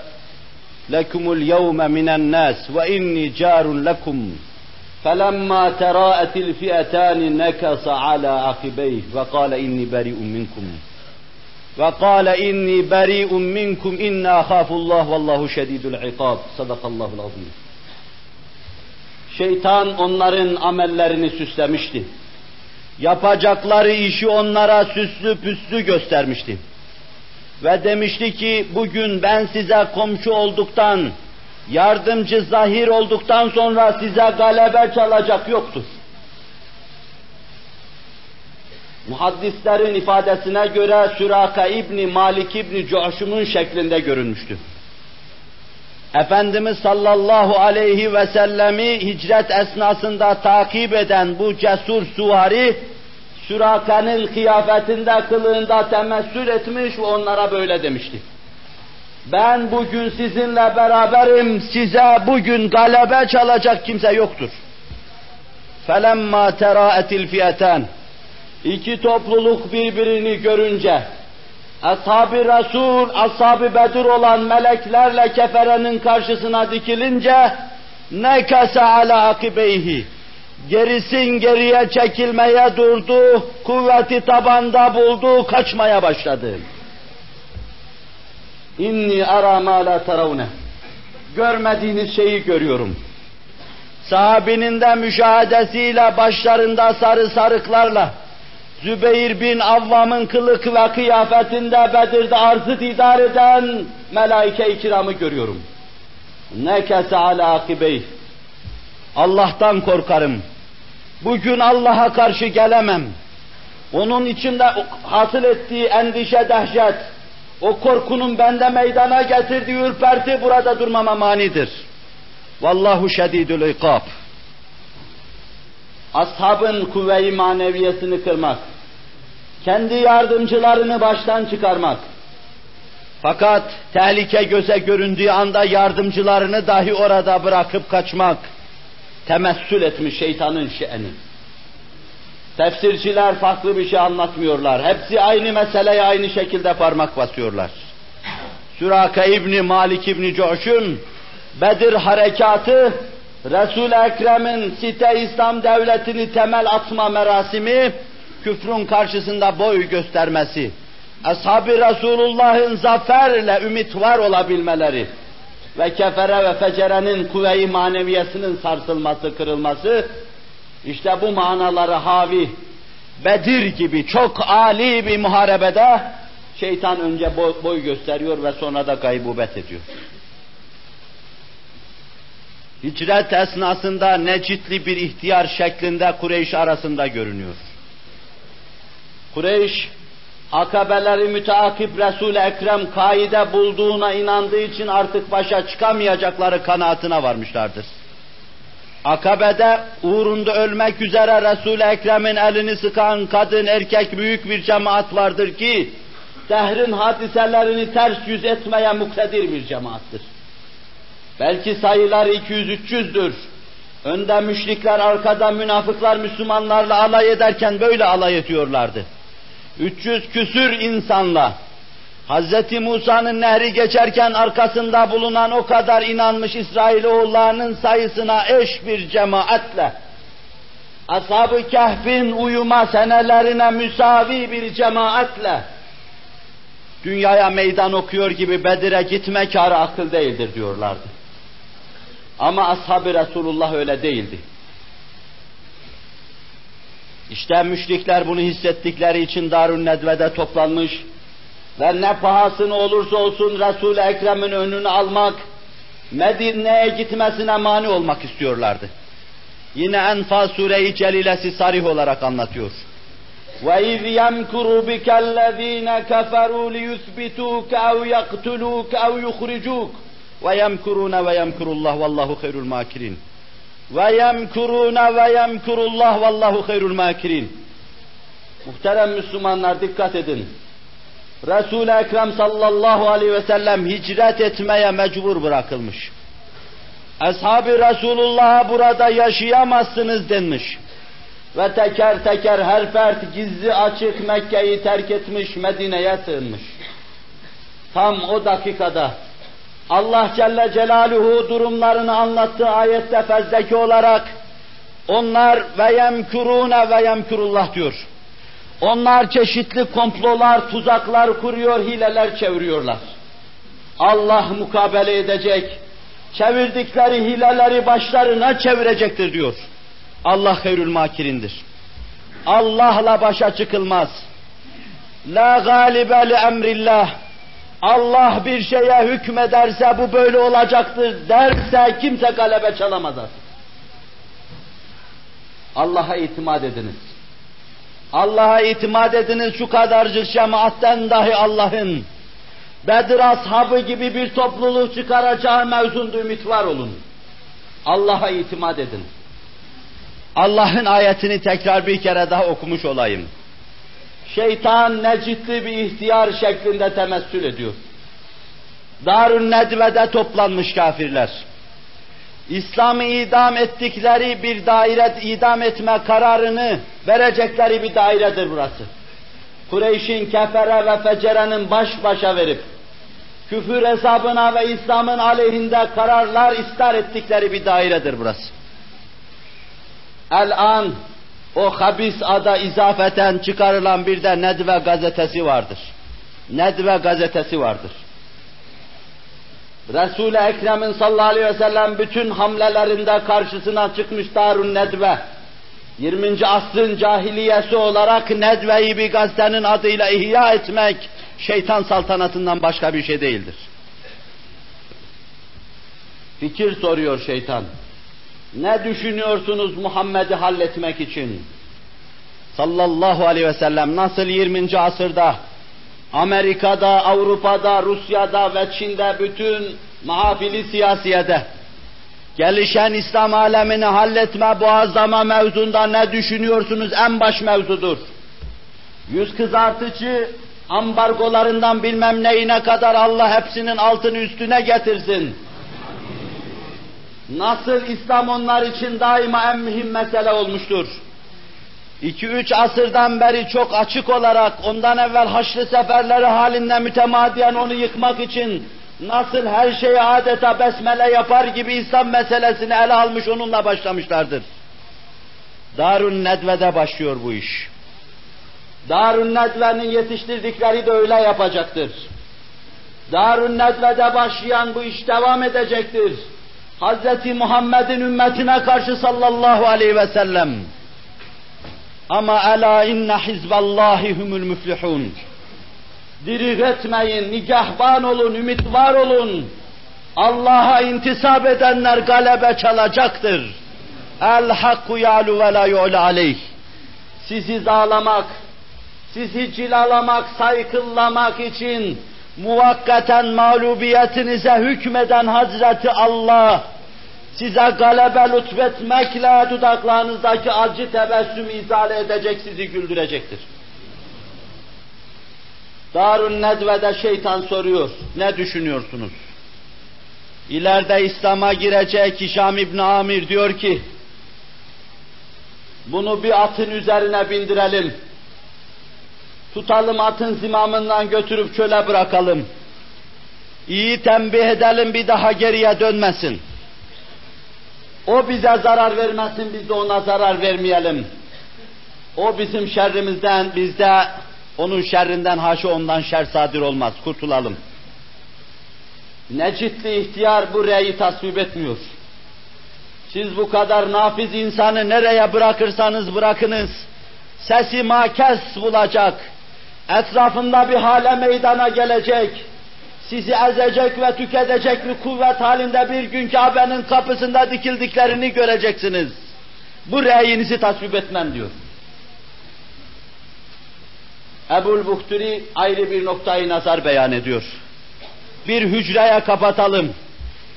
لَكُمُ الْيَوْمَ مِنَ النَّاسِ وَاِنِّي جَارٌ لَكُمْ فَلَمَّا تَرَاءَتِ الْفِئَتَانِ نَكَصَ عَلَى عَقِبَيْهِ وَقَالَ اِنِّي بَرِئٌ مِنْكُمْ وَقَالَ اِنِّي بَرِئٌ مِنْكُمْ اِنَّا خَافُ اللّٰهُ وَاللّٰهُ شَدِيدُ الْعِقَابِ صَدَقَ اللّٰهُ الْعَظِيمُ. Şeytan onların amellerini süslemişti. Yapacakları işi onlara süslü püslü göstermişti. Ve demişti ki bugün ben size komşu olduktan, yardımcı zahir olduktan sonra size galebe çalacak yoktur. Muhaddislerin ifadesine göre Süraka İbni Malik İbni Coşum'un şeklinde görünmüştü. Efendimiz sallallahu aleyhi ve sellemi hicret esnasında takip eden bu cesur süvari, Süraka'nın kıyafetinde, kılığında temessül etmiş ve onlara böyle demişti. Ben bugün sizinle beraberim, size bugün galebe çalacak kimse yoktur. فَلَمَّا تَرَاءَتِ الْفِيَتَانِ. İki topluluk birbirini görünce, Ashab-ı Resul, Ashab-ı Bedir olan meleklerle keferenin karşısına dikilince, nekese ala akibeyhi, gerisin geriye çekilmeye durdu, kuvveti tabanda buldu, kaçmaya başladı. İnni ara ma la taravne, görmediğiniz şeyi görüyorum. Sahabinin de müşahadesiyle başlarında sarı sarıklarla, Zübeyir bin Avvam'ın kılık ve kıyafetinde Bedir'de arzı didar eden Melaike-i Kiram'ı görüyorum. Nekese ala akibeyh. Allah'tan korkarım. Bugün Allah'a karşı gelemem. Onun içinde hasıl ettiği endişe, dehşet, o korkunun bende meydana getirdiği ürperti burada durmama manidir. Vallahu şedidül ikab. Ashabın kuvve-i maneviyesini kırmak, kendi yardımcılarını baştan çıkarmak. Fakat tehlike göze göründüğü anda yardımcılarını dahi orada bırakıp kaçmak, temessül etmiş şeytanın şe'ni. Tefsirciler farklı bir şey anlatmıyorlar. Hepsi aynı meseleye aynı şekilde parmak basıyorlar. Süraka İbni Malik İbni Coşum, Bedir harekatı, Resul-i Ekrem'in site İslam devletini temel atma merasimi, küfrün karşısında boy göstermesi, Ashab-ı Resulullah'ın zaferle ümit var olabilmeleri ve kefere ve fecerenin kuvve-i maneviyesinin sarsılması, kırılması, işte bu manaları havi, Bedir gibi çok âli bir muharebede şeytan önce boy, boy gösteriyor ve sonra da gaybubet ediyor. Hicret esnasında necitli bir ihtiyar şeklinde Kureyş arasında görünüyor. Kureyş, akabeleri müteakip Resul-i Ekrem kaide bulduğuna inandığı için artık başa çıkamayacakları kanaatine varmışlardır. Akabe'de uğrunda ölmek üzere Resul-i Ekrem'in elini sıkan kadın, erkek büyük bir cemaat vardır ki, dehrin hadiselerini ters yüz etmeye muktedir bir cemaattır. Belki sayılar iki yüz üç yüzdür. Önde müşrikler, arkada münafıklar Müslümanlarla alay ederken böyle alay ediyorlardı. üç yüz küsür insanla. Hazreti Musa'nın nehri geçerken arkasında bulunan o kadar inanmış İsrail oğullarının sayısına eş bir cemaatle, Ashab-ı Kehf'in uyuma senelerine müsavi bir cemaatle dünyaya meydan okuyor gibi Bedir'e gitme kârı akıl değildir diyorlardı. Ama Ashab-ı Resulullah öyle değildi. İşte müşrikler bunu hissettikleri için Darun Nedve'de toplanmış ve ne pahasına olursa olsun Resul-i Ekrem'in önünü almak, Medine'ye gitmesine mani olmak istiyorlardı. Yine Enfâl Sûre-i Celilesi sarih olarak anlatıyor. وَاِذْ يَمْكُرُ بِكَ الَّذ۪ينَ كَفَرُوا لِيُثْبِتُوكَ اَوْ يَقْتُلُوكَ اَوْ يُخْرِجُوكَ وَيَمْكُرُونَ وَيَمْكُرُ اللّٰهُ وَاللّٰهُ خَيْرُ الْمَاكِرِينَ وَيَمْكُرُونَ وَيَمْكُرُ اللّٰهُ وَاللّٰهُ خَيْرُ الْمَاكِرِينَ Muhterem Müslümanlar dikkat edin. Resul-i Ekrem sallallahu aleyhi ve sellem hicret etmeye mecbur bırakılmış. Ashab-ı Resulullah'a burada yaşayamazsınız denmiş. Ve teker teker her fert gizli açık Mekke'yi terk etmiş, Medine'ye sığınmış. Tam o dakikada Allah Celle Celaluhu durumlarını anlattığı ayette fezleki olarak onlar ve yemkurune ve yemkurullah diyor. Onlar çeşitli komplolar, tuzaklar kuruyor, hileler çeviriyorlar. Allah mukabele edecek, çevirdikleri hileleri başlarına çevirecektir diyor. Allah hayrül makirindir. Allah'la başa çıkılmaz. La galibe li emrillah. Allah bir şeye hükmederse bu böyle olacaktır derse kimse galebe çalamaz artık. Allah'a itimat ediniz. Allah'a itimat ediniz şu kadarcık cemaatten dahi Allah'ın Bedir ashabı gibi bir topluluk çıkaracağı mevzunda ümit var olun. Allah'a itimat edin. Allah'ın ayetini tekrar bir kere daha okumuş olayım. Şeytan necitli bir ihtiyar şeklinde temessül ediyor. Darun Nedve'de toplanmış kafirler. İslam'ı idam ettikleri bir daire, idam etme kararını verecekleri bir dairedir burası. Kureyş'in kefere ve fecerenin baş başa verip, küfür hesabına ve İslam'ın aleyhinde kararlar istar ettikleri bir dairedir burası. El-an, o habis ada izafeten çıkarılan bir de Nedve gazetesi vardır. Nedve gazetesi vardır. Resul-i Ekrem'in sallallahu aleyhi ve sellem bütün hamlelerinde karşısına çıkmış Darun Nedve, yirminci asrın cahiliyesi olarak Nedve'yi bir gazetenin adıyla ihya etmek, şeytan saltanatından başka bir şey değildir. Fikir soruyor şeytan. Ne düşünüyorsunuz Muhammed'i halletmek için? Sallallahu aleyhi ve sellem nasıl yirminci asırda Amerika'da, Avrupa'da, Rusya'da ve Çin'de bütün mahafili siyasiyede gelişen İslam alemini halletme, boğazlama mevzunda ne düşünüyorsunuz en baş mevzudur. Yüz kızartıcı ambargolarından bilmem neyine kadar Allah hepsinin altını üstüne getirsin. Nasıl İslam onlar için daima en mühim mesele olmuştur. iki üç asırdan beri çok açık olarak ondan evvel Haçlı seferleri halinde mütemadiyen onu yıkmak için nasıl her şeye adeta besmele yapar gibi İslam meselesini ele almış onunla başlamışlardır. Darun Nedve'de başlıyor bu iş. Darun Nedve'nin yetiştirdikleri de öyle yapacaktır. Darun Nedve'de başlayan bu iş devam edecektir. Hazreti Muhammed'in ümmetine karşı sallallahu aleyhi ve sellem. Ama elâ inne hizballahi humul müflihun. Dirig etmeyin, nigahban olun, ümit var olun. Allah'a intisap edenler galebe çalacaktır. El hakku ya'lu ve la yu'la aleyh. Sizi zalamak, sizi cilalamak, saykıllamak için muvakkaten mağlubiyetinize hükmeden Hazreti Allah, size galebe lütfetmekle dudaklarınızdaki acı tebessümü izale edecek, sizi güldürecektir. Darun Nedve'de şeytan soruyor, ne düşünüyorsunuz? İleride İslam'a girecek Hişam İbni Amir diyor ki, bunu bir atın üzerine bindirelim, tutalım atın zimamından götürüp çöle bırakalım, iyi tembih edelim bir daha geriye dönmesin, o bize zarar vermesin, biz de ona zarar vermeyelim, o bizim şerrimizden, biz de onun şerrinden haşa ondan şer sadir olmaz, kurtulalım. Necitli ihtiyar bu reyi tasvip etmiyor. Siz bu kadar nafiz insanı nereye bırakırsanız bırakınız, sesi makes bulacak, etrafında bir hale meydana gelecek, sizi ezecek ve tüketecek bir kuvvet halinde bir gün Kabe'nin kapısında dikildiklerini göreceksiniz. Bu reyinizi tasvip etmem diyor. Ebu'l-Buhturi ayrı bir noktayı nazar beyan ediyor. Bir hücreye kapatalım,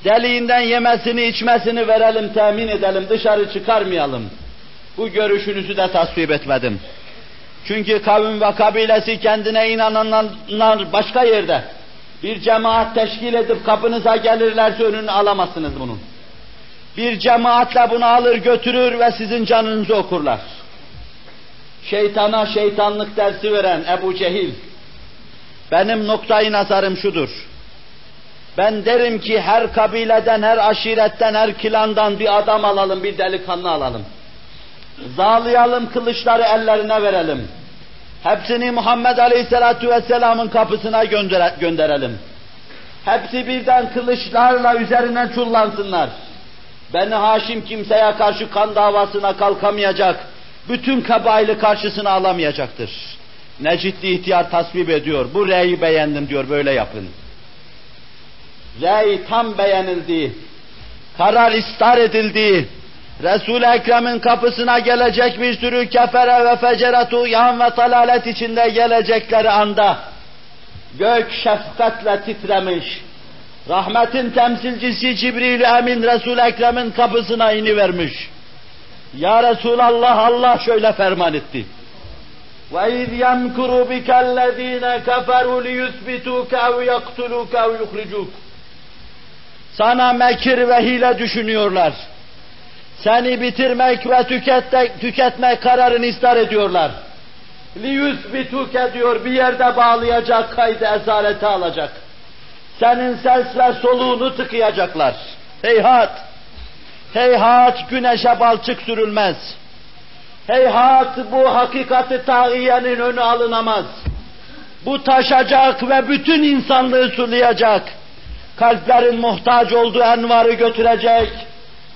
deliğinden yemesini içmesini verelim, temin edelim, dışarı çıkarmayalım. Bu görüşünüzü de tasvip etmedim. Çünkü kavim ve kabilesi kendine inananlar başka yerde, bir cemaat teşkil edip kapınıza gelirlerse önünü alamazsınız bunun. Bir cemaatle bunu alır götürür ve sizin canınızı okurlar. Şeytana şeytanlık dersi veren Ebu Cehil, benim noktayı nazarım şudur. Ben derim ki her kabileden, her aşiretten, her klandan bir adam alalım, bir delikanlı alalım. Zağlayalım, kılıçları ellerine verelim. Hepsini Muhammed Aleyhisselatü Vesselam'ın kapısına göndere gönderelim. Hepsi birden kılıçlarla üzerine çullansınlar. Beni Haşim kimseye karşı kan davasına kalkamayacak, bütün kabaili karşısına alamayacaktır. Necitli ihtiyar tasvip ediyor, bu reyi beğendim diyor, böyle yapın. Rey tam beğenildi, karar istar edildi. Resul-i Ekrem'in kapısına gelecek bir sürü kefere ve fecere, tuğyan ve talalet içinde gelecekleri anda gök şefkatle titremiş, rahmetin temsilcisi Cibril-i Emin Resul-i Ekrem'in kapısına inivermiş. Ya Resulallah, Allah şöyle ferman etti. وَاِذْ يَمْكُرُوا بِكَ الَّذ۪ينَ كَفَرُوا لِيُثْبِتُوكَ اَوْ يَقْتُلُوكَ اَوْ يُخْرِجُوكَ. Sana mekir ve hile düşünüyorlar. Seni bitirmek ve tüketmek kararını istar ediyorlar. لِيُثْبِتُوكَ diyor, bir yerde bağlayacak, kaydı esarete alacak. Senin ses ve soluğunu tıkayacaklar. Heyhat! Heyhat güneşe balçık sürülmez. Heyhat bu hakikati tağiyenin önü alınamaz. Bu taşacak ve bütün insanlığı sulayacak. Kalplerin muhtaç olduğu envarı götürecek.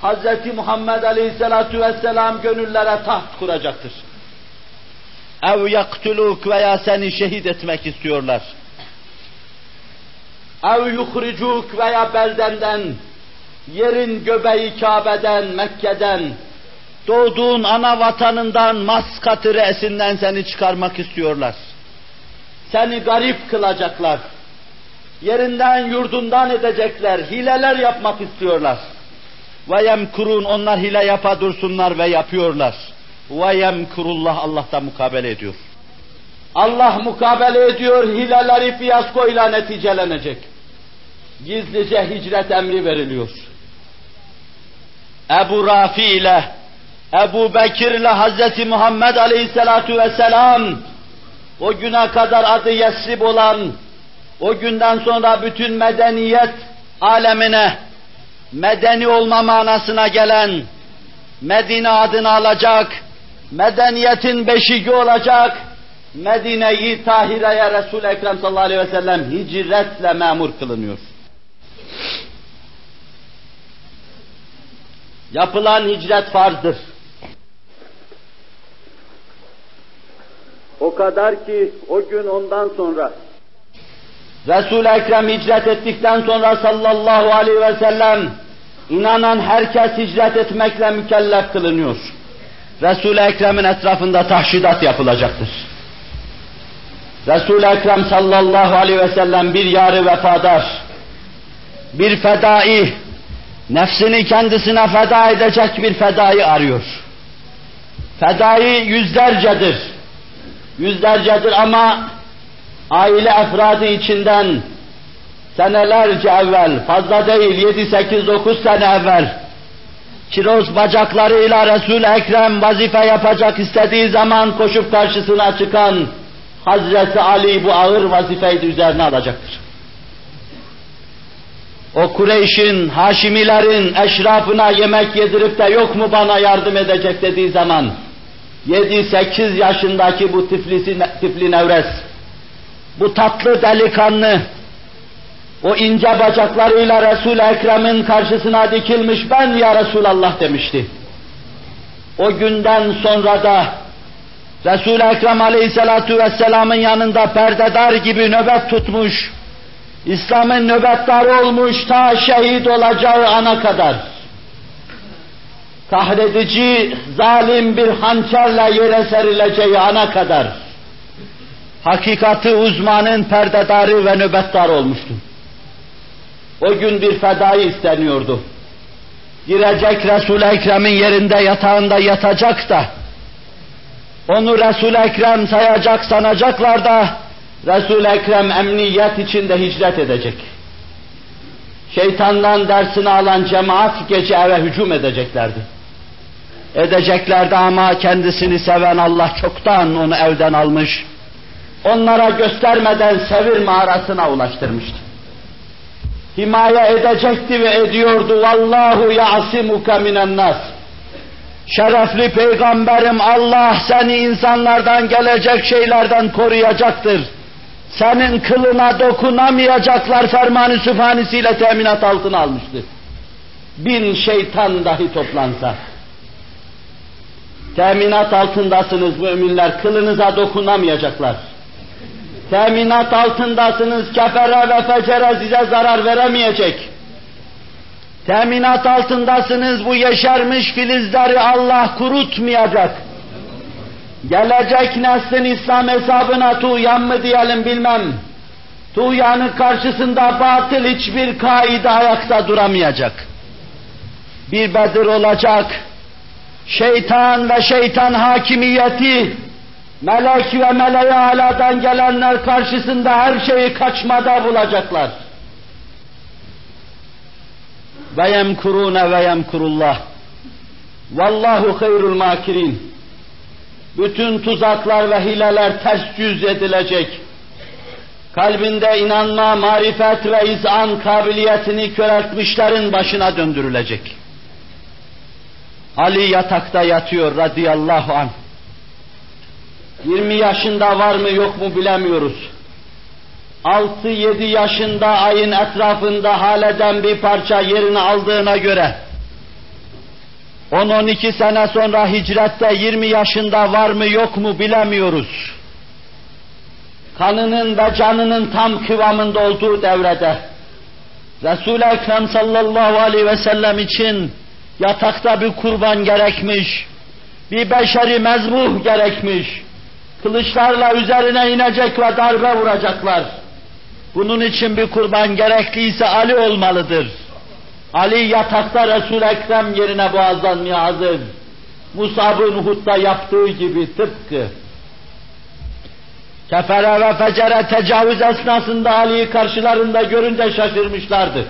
Hazreti Muhammed Aleyhisselatü Vesselam gönüllere taht kuracaktır. Ev yaktuluk veya seni şehit etmek istiyorlar. Ev yuhricuk veya beldenden, yerin göbeği Kabe'den, Mekke'den, doğduğun ana vatanından, Maskat'ı re'sinden seni çıkarmak istiyorlar. Seni garip kılacaklar. Yerinden, yurdundan edecekler, hileler yapmak istiyorlar. وَيَمْكُرُونَ onlar hile yapa dursunlar ve yapıyorlar. وَيَمْكُرُullah Allah da mukabele ediyor. Allah mukabele ediyor, hileleri fiyaskoyla neticelenecek. Gizlice hicret emri veriliyor. Ebu Rafi ile Ebu Bekir ile Hazreti Muhammed Aleyhisselatü Vesselam, o güne kadar adı Yesrib olan, o günden sonra bütün medeniyet alemine, medeni olma manasına gelen, Medine adını alacak, medeniyetin beşiği olacak, Medine-i Tahire'ye Resul-i Ekrem sallallahu aleyhi ve sellem hicretle memur kılınıyor. Yapılan hicret farzdır. O kadar ki o gün ondan sonra Resul-i Ekrem hicret ettikten sonra sallallahu aleyhi ve sellem inanan herkes hicret etmekle mükellef kılınıyor. Resul-i Ekrem'in etrafında tahşidat yapılacaktır. Resul-i Ekrem sallallahu aleyhi ve sellem bir yarı vefadar, bir fedai, nefsini kendisine feda edecek bir fedai arıyor. Fedai yüzlercedir. Yüzlercedir ama aile efradı içinden, senelerce evvel, fazla değil yedi sekiz dokuz sene evvel, kiroz bacaklarıyla Resul-i Ekrem vazife yapacak istediği zaman koşup karşısına çıkan Hazreti Ali bu ağır vazifeyi de üzerine alacaktır. O Kureyş'in, Haşimilerin eşrafına yemek yedirip de yok mu bana yardım edecek dediği zaman yedi sekiz yaşındaki bu tiflisi, tifli nevres, bu tatlı delikanlı, o ince bacaklarıyla Resul-i Ekrem'in karşısına dikilmiş, ben ya Resulallah demişti. O günden sonra da Resul-i Ekrem Aleyhisselatü Vesselam'ın yanında perdedar gibi nöbet tutmuş, İslam'ın nöbetdarı olmuş ta şehit olacağı ana kadar kahredici, zalim bir hançerle yere serileceği ana kadar hakikati uzmanın perdedarı ve nöbetdarı olmuştu. O gün bir fedai isteniyordu. Girecek Resul-i Ekrem'in yerinde yatağında yatacak da onu Resul-i Ekrem sayacak sanacaklar da Resul-i Ekrem emniyet içinde hicret edecek. Şeytandan dersini alan cemaat gece eve hücum edeceklerdi. Edeceklerdi ama kendisini seven Allah çoktan onu evden almış, onlara göstermeden Sevir mağarasına ulaştırmıştı. Himaye edecekti ve ediyordu. Vallahu ya'simuke minen nas. Şerefli peygamberim, Allah seni insanlardan, gelecek şeylerden koruyacaktır. Senin kılına dokunamayacaklar fermanı sübhanesiyle teminat altına almıştı. Bin şeytan dahi toplansa. Teminat altındasınız müminler, kılınıza dokunamayacaklar. Teminat altındasınız, kefere ve fecere size zarar veremeyecek. Teminat altındasınız, bu yeşermiş filizleri Allah kurutmayacak. Gelecek neslin İslam hesabına tuğyan mı diyelim bilmem, tuğyanın karşısında batıl hiçbir kaide ayakta duramayacak. Bir Bedir olacak, şeytan ve şeytan hakimiyeti, melek ve meleği aladan gelenler karşısında her şeyi kaçmada bulacaklar. Ve yemkurune ve yemkurullah. Vallahu hayrul makirin. Bütün tuzaklar ve hileler ters yüz edilecek. Kalbinde inanma, marifet ve izan kabiliyetini köreltmişlerin başına döndürülecek. Ali yatakta yatıyor radıyallahu anh. yirmi yaşında var mı yok mu bilemiyoruz. altı yedi yaşında ayın etrafında haleden bir parça yerini aldığına göre on on iki sene sonra hicrette yirmi yaşında var mı yok mu bilemiyoruz. Kanının ve canının tam kıvamında olduğu devrede Resul-i Ekrem sallallahu aleyhi ve sellem için yatakta bir kurban gerekmiş, bir beşeri mezbuh gerekmiş, kılıçlarla üzerine inecek ve darbe vuracaklar. Bunun için bir kurban gerekliyse Ali olmalıdır. Ali yatakta Resul-i Ekrem yerine boğazlanmaya hazır. Mus'ab-ı Uhud'da yaptığı gibi tıpkı. Kefere ve fecere tecavüz esnasında Ali'yi karşılarında görünce şaşırmışlardı.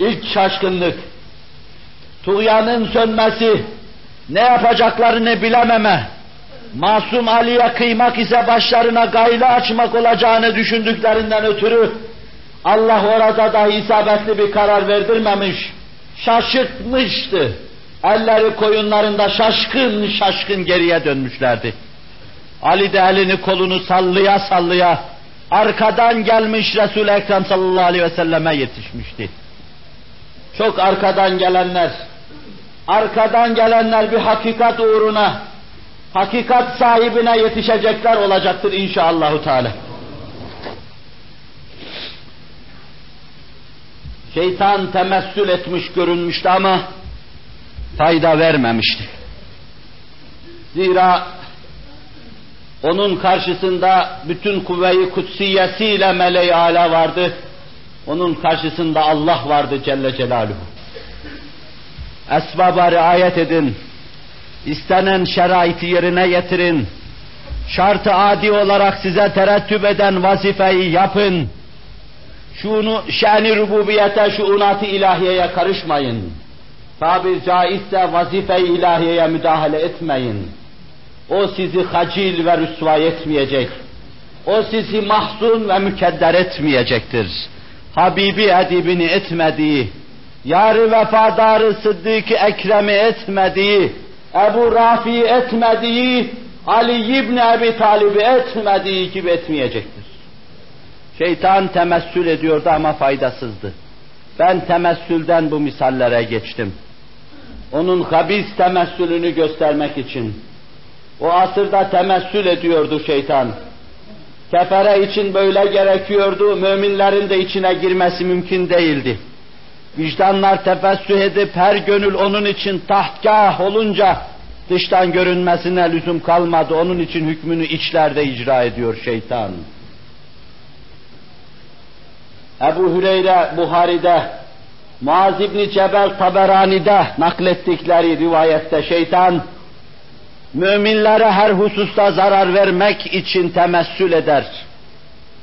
İlk şaşkınlık, tuğyanın sönmesi, ne yapacaklarını bilememe, masum Ali'ye kıymak ise başlarına gayle açmak olacağını düşündüklerinden ötürü Allah orada dahi isabetli bir karar verdirmemiş, şaşırtmıştı. Elleri koyunlarında şaşkın şaşkın geriye dönmüşlerdi. Ali de elini kolunu sallaya sallaya arkadan gelmiş Resul-i Ekrem sallallahu aleyhi ve selleme yetişmişti. Çok arkadan gelenler, arkadan gelenler bir hakikat uğruna, hakikat sahibine yetişecekler olacaktır inşallahü teala. Şeytan temessül etmiş görünmüştü ama fayda vermemişti. Zira onun karşısında bütün kuvve-i kutsiyesiyle mele-i âlâ vardı. Onun karşısında Allah vardı Celle Celaluhu. Esbaba riayet edin. İstenen şeraiti yerine getirin. Şart-ı adi olarak size terettüp eden vazifeyi yapın. şunu şen-i rububiyete, şuunat-ı ilahiyeye karışmayın. Tabir caizse vazife-i ilahiyeye müdahale etmeyin. O sizi hacil ve rüsva etmeyecek. O sizi mahzun ve mükedder etmeyecektir. Habibi edibini etmediği, yar-ı vefadarı Sıddık-ı Ekrem'i etmediği, Ebu Rafi etmediği, Ali İbn Ebi Talib'i etmediği gibi etmeyecektir. Şeytan temessül ediyordu ama faydasızdı. Ben temessülden bu misallere geçtim. Onun habis temessülünü göstermek için. O asırda temessül ediyordu şeytan. Kefere için böyle gerekiyordu, müminlerin de içine girmesi mümkün değildi. Vicdanlar tefessüh edip her gönül onun için tahtgah olunca dıştan görünmesine lüzum kalmadı. Onun için hükmünü içlerde icra ediyor şeytan. Ebu Hüreyre Buhari'de, Muaz İbn Cebel Taberani'de naklettikleri rivayette şeytan, müminlere her hususta zarar vermek için temessül eder.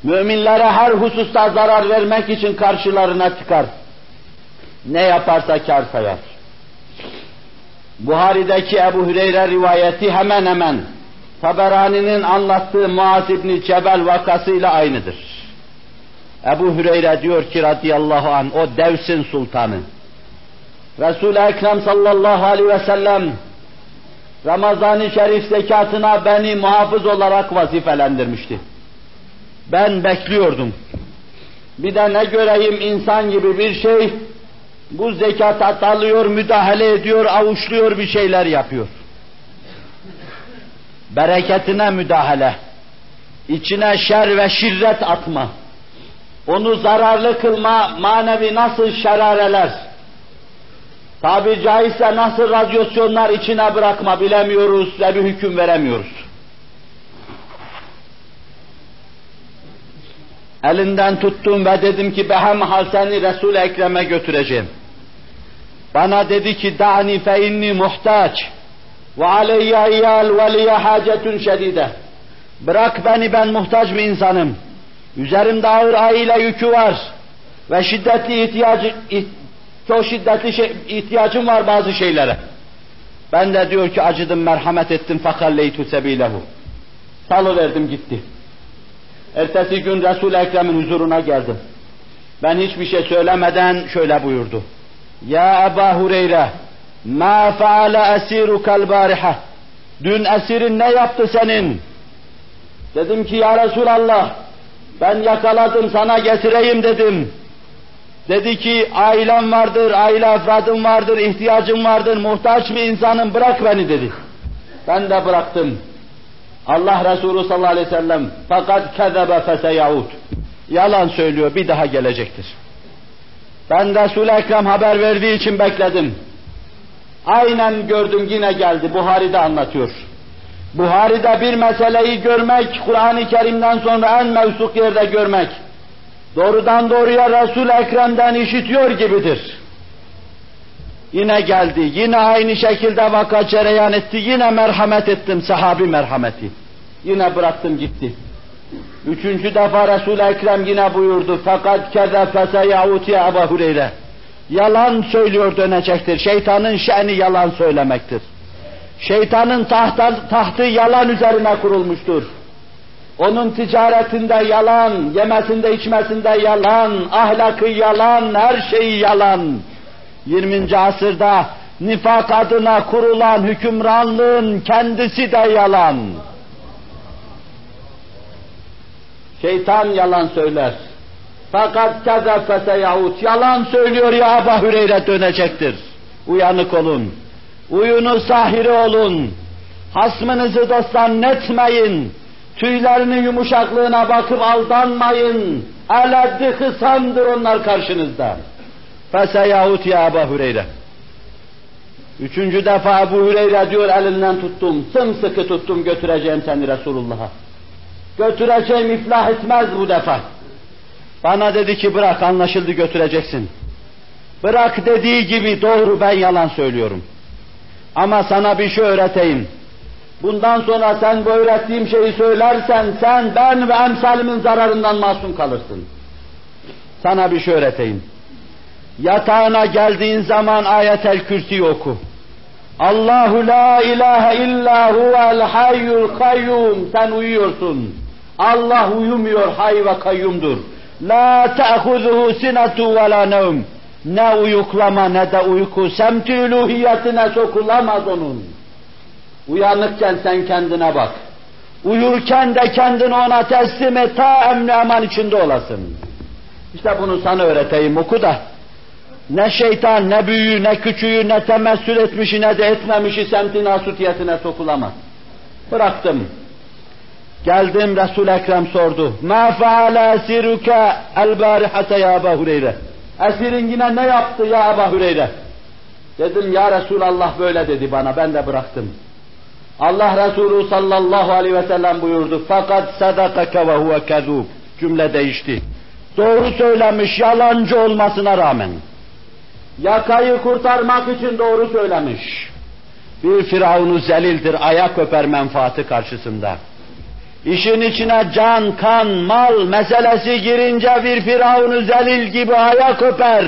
Müminlere her hususta zarar vermek için karşılarına çıkar. Ne yaparsa kâr sayar. Buhari'deki Ebu Hüreyre rivayeti hemen hemen Taberani'nin anlattığı Muaz İbn Cebel vakasıyla aynıdır. Ebu Hüreyre diyor ki radıyallahu anh, o Devs'in sultanı. Resul-i Ekrem sallallahu aleyhi ve sellem Ramazan-ı Şerif zekatına beni muhafız olarak vazifelendirmişti. Ben bekliyordum. Bir de ne göreyim insan gibi bir şey, bu zekata dalıyor, müdahale ediyor, avuçluyor, bir şeyler yapıyor. Bereketine müdahale, içine şer ve şirret atma, onu zararlı kılma, manevi nasıl şerareler, tabiri caizse nasıl radyasyonlar içine bırakma bilemiyoruz ve bir hüküm veremiyoruz. Elinden tuttum ve dedim ki behemhal seni Resul-i Ekrem'e götüreceğim. Bana dedi ki da'ni fe inni muhtaç ve aleyye iyal ve liye hacetun şedide. Bırak beni, ben muhtaç bir insanım. Üzerimde ağır aile yükü var ve şiddetli ihtiyacı, çok şiddetli şey, ihtiyacım var bazı şeylere. Ben de diyor ki acıdım, merhamet ettim, fakalleytu sebilehu. Salıverdim gitti. Ertesi gün Resul-i Ekrem'in huzuruna geldim. Ben hiçbir şey söylemeden şöyle buyurdu. Ya Ebu Hüreyre, ma faale esirukal bariha. Dün esirin ne yaptı senin? Dedim ki ya Resulallah, ben yakaladım sana getireyim dedim. Dedi ki ailem vardır, aile afradım vardır, ihtiyacım vardır, muhtaç bir insanım, bırak beni dedi. Ben de bıraktım. Allah Resulü sallallahu aleyhi ve sellem fakat kezebe feseyaud. Yalan söylüyor, bir daha gelecektir. Ben Resul-i Ekrem haber verdiği için bekledim. Aynen gördüm, yine geldi. Buhari'de anlatıyor. Buhari'de bir meseleyi görmek, Kur'an-ı Kerim'den sonra en mevsuk yerde görmek, doğrudan doğruya Resul-i Ekrem'den işitiyor gibidir. Yine geldi, yine aynı şekilde vaka cereyan etti, yine merhamet ettim, sahabi merhameti. Yine bıraktım gitti. Üçüncü defa Resul-i Ekrem yine buyurdu, fakat kezefe seyahut ya Ebu Hüreyre. Yalan söylüyor, dönecektir. Şeytanın şe'ni yalan söylemektir. Şeytanın tahta, tahtı yalan üzerine kurulmuştur. Onun ticaretinde yalan, yemesinde içmesinde yalan, ahlakı yalan, her şeyi yalan. yirminci asırda nifak adına kurulan hükümranlığın kendisi de yalan. Şeytan yalan söyler. Fakat kezefese yahut, yalan söylüyor ya Ebu Hüreyre, dönecektir. Uyanık olun. Uyunuz, sahiri olun. Hasmınızı dosttan netmeyin. Tüylerinin yumuşaklığına bakıp aldanmayın. Eleddi hısamdır onlar karşınızda. Feseyahut ya Ebu Hüreyre. Üçüncü defa Ebu Hüreyre diyor elinden tuttum, sımsıkı tuttum, götüreceğim seni Resulullah'a. Götüreceğim, iflah etmez bu defa. Bana dedi ki bırak, anlaşıldı götüreceksin. Bırak dediği gibi doğru, ben yalan söylüyorum. Ama sana bir şey öğreteyim. Bundan sonra sen bu öğrettiğim şeyi söylersen sen, ben ve emsalimin zararından masum kalırsın. Sana bir şey öğreteyim. Yatağına geldiğin zaman Ayet-el Kürsi'yi oku. Allahu la ilahe illa huvel hayyul kayyum. Sen uyuyorsun. Allah uyumuyor, hay ve kayyumdur. La te'huzuhu sinetu ve la nevm. Ne uyuklama ne de uyku, semti üluhiyetine sokulamaz onun. Uyanıkken sen kendine bak. Uyurken de kendini ona teslim et, ta emni eman içinde olasın. İşte bunu sana öğreteyim, oku da. Ne şeytan, ne büyüğü, ne küçüğü, ne temessül etmişi, ne de etmemişi semti nasutiyetine sokulamaz. Bıraktım. Geldim, Resul-i Ekrem sordu. مَا فَعَلَ اَسِرُكَ الْبَارِحَةَ يَا Ebu Hüreyre. Esirin yine ne yaptı ya Ebu Hüreyre? Dedim ya Resulallah böyle dedi bana, ben de bıraktım. Allah Resulü sallallahu aleyhi ve sellem buyurdu. فَقَدْ صَدَقَكَ وَهُوَ كَذُوبٌ. Cümle değişti. Doğru söylemiş, yalancı olmasına rağmen. Yakayı kurtarmak için doğru söylemiş. Bir Firavun-u zelildir ayak öper menfaati karşısında. İşin içine can, kan, mal meselesi girince bir Firavun-u zelil gibi ayak öper.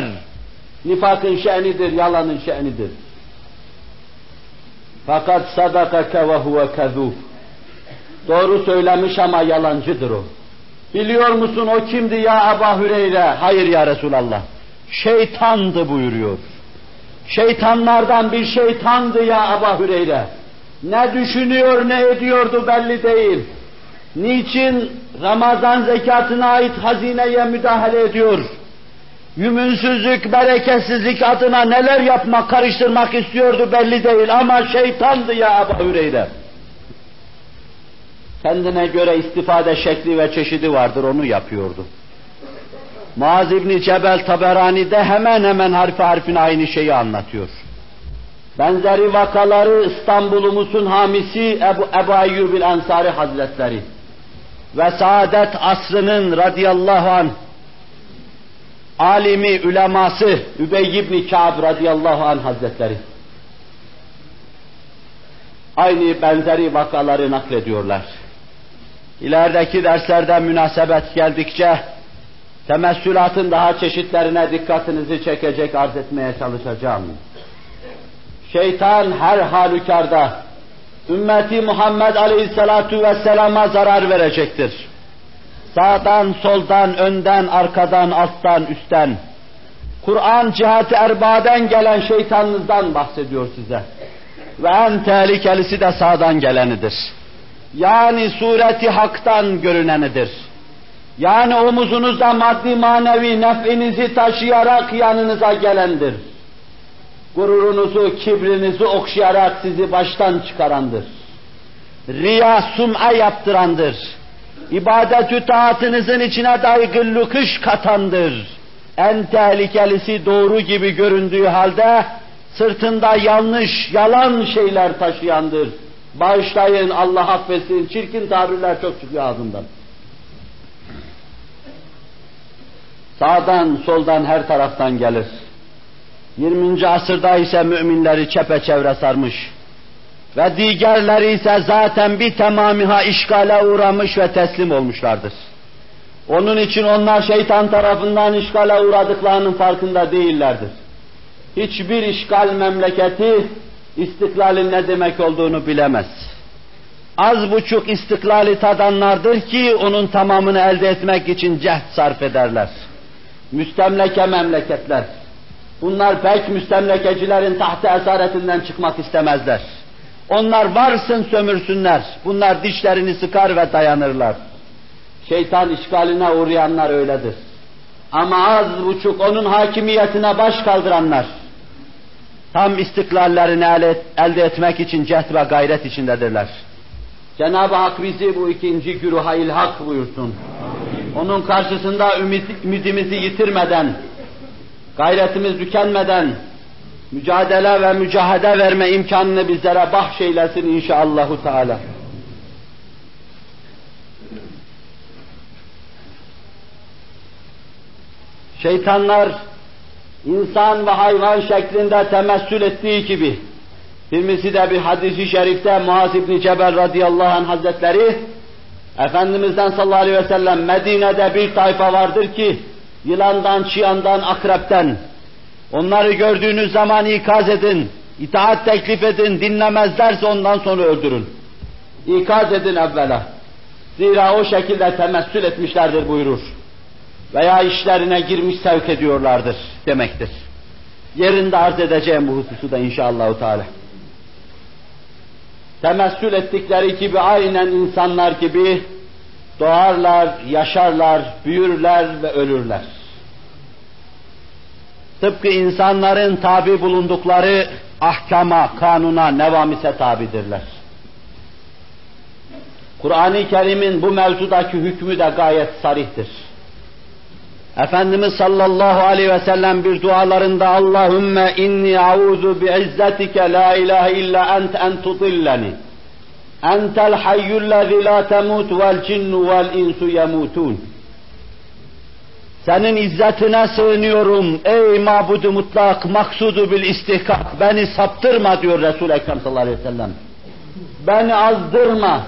Nifakın şe'nidir, yalanın şe'nidir. Fakat sadakake ve huve kezuf. Doğru söylemiş ama yalancıdır o. Biliyor musun o kimdi ya Ebu Hüreyre? Hayır ya Resulallah. Şeytandı buyuruyor. Şeytanlardan bir şeytandı ya Ebu Hüreyre. Ne düşünüyor, ne ediyordu belli değil. Niçin Ramazan zekatına ait hazineye müdahale ediyor? Yümünsüzlük, bereketsizlik adına neler yapmak, karıştırmak istiyordu belli değil ama şeytandı ya Ebu Hüreyre. Kendine göre istifade şekli ve çeşidi vardır, onu yapıyordu. Muaz İbn Cebel Taberani'de hemen hemen harfi harfine aynı şeyi anlatıyor. Benzeri vakaları İstanbul'umuzun hamisi Ebu, Ebu Eyyubil Ensari Hazretleri ve saadet asrının radıyallahu anh alimi, üleması Übey İbn Kâb radıyallahu anh Hazretleri aynı benzeri vakaları naklediyorlar. İlerideki derslerde münasebet geldikçe temessülatın daha çeşitlerine dikkatinizi çekecek, arz etmeye çalışacağım. Şeytan her halükarda ümmeti Muhammed Aleyhisselatu Vesselam'a zarar verecektir. Sağdan, soldan, önden, arkadan, alttan, üstten. Kur'an cihat-ı erbaden gelen şeytanınızdan bahsediyor size. Ve en tehlikelisi de sağdan gelenidir. Yani sureti haktan görünenidir. Yani omuzunuzda maddi manevi nef'inizi taşıyarak yanınıza gelendir. Gururunuzu, kibrinizi okşayarak sizi baştan çıkarandır. Riya, sum'a yaptırandır. İbadet-ü taatınızın içine dahi güllu kış katandır. En tehlikelisi doğru gibi göründüğü halde sırtında yanlış, yalan şeyler taşıyandır. Bağışlayın, Allah affetsin, çirkin tabirler çok çıkıyor ağzından. Sağdan, soldan, her taraftan gelir. yirminci asırda ise müminleri çepeçevre sarmış ve diğerleri ise zaten bir tamamiha işgale uğramış ve teslim olmuşlardır. Onun için onlar şeytan tarafından işgale uğradıklarının farkında değillerdir. Hiçbir işgal memleketi istiklalin ne demek olduğunu bilemez. Az buçuk istiklali tadanlardır ki onun tamamını elde etmek için cehd sarf ederler. Müstemleke memleketler. Bunlar pek müstemlekecilerin tahtı esaretinden çıkmak istemezler. Onlar varsın sömürsünler. Bunlar dişlerini sıkar ve dayanırlar. Şeytan işgaline uğrayanlar öyledir. Ama az buçuk onun hakimiyetine baş kaldıranlar, tam istiklallerini elde etmek için cehd ve gayret içindedirler. Cenab-ı Hak bizi bu ikinci güruha ilhak buyursun. Onun karşısında ümidimizi yitirmeden, gayretimiz tükenmeden mücadele ve mücahede verme imkanını bizlere bahşeylesin inşallahü teala. Şeytanlar insan ve hayvan şeklinde temessül ettiği gibi, birisi de bir hadis-i şerifte Muaz İbn Cebel radıyallahu anh Hazretleri Efendimiz'den sallallahu aleyhi ve sellem, Medine'de bir tayfa vardır ki yılandan, çıyandan, akrepten. Onları gördüğünüz zaman ikaz edin, itaat teklif edin, dinlemezlerse ondan sonra öldürün. İkaz edin evvela. Zira o şekilde temessül etmişlerdir buyurur. Veya işlerine girmiş sevk ediyorlardır demektir. Yerinde arz edeceğim bu hususu da inşallah Teala. Temessül ettikleri gibi aynen insanlar gibi doğarlar, yaşarlar, büyürler ve ölürler. Tıpkı insanların tabi bulundukları ahkama, kanuna, nevamise tabidirler. Kur'an-ı Kerim'in bu mevzudaki hükmü de gayet sarihtir. Efendimiz sallallahu aleyhi ve sellem bir dualarında Allahümme inni a'udhu bi'izzetike la ilahe illa ent en tudilleni entel hayyüllezi la temut vel cinnu vel insu yemutun. Senin izzetine sığınıyorum ey mabudu mutlak maksudu bil istihkak, beni saptırma diyor Resul-i Ekrem sallallahu aleyhi ve sellem. Beni azdırma,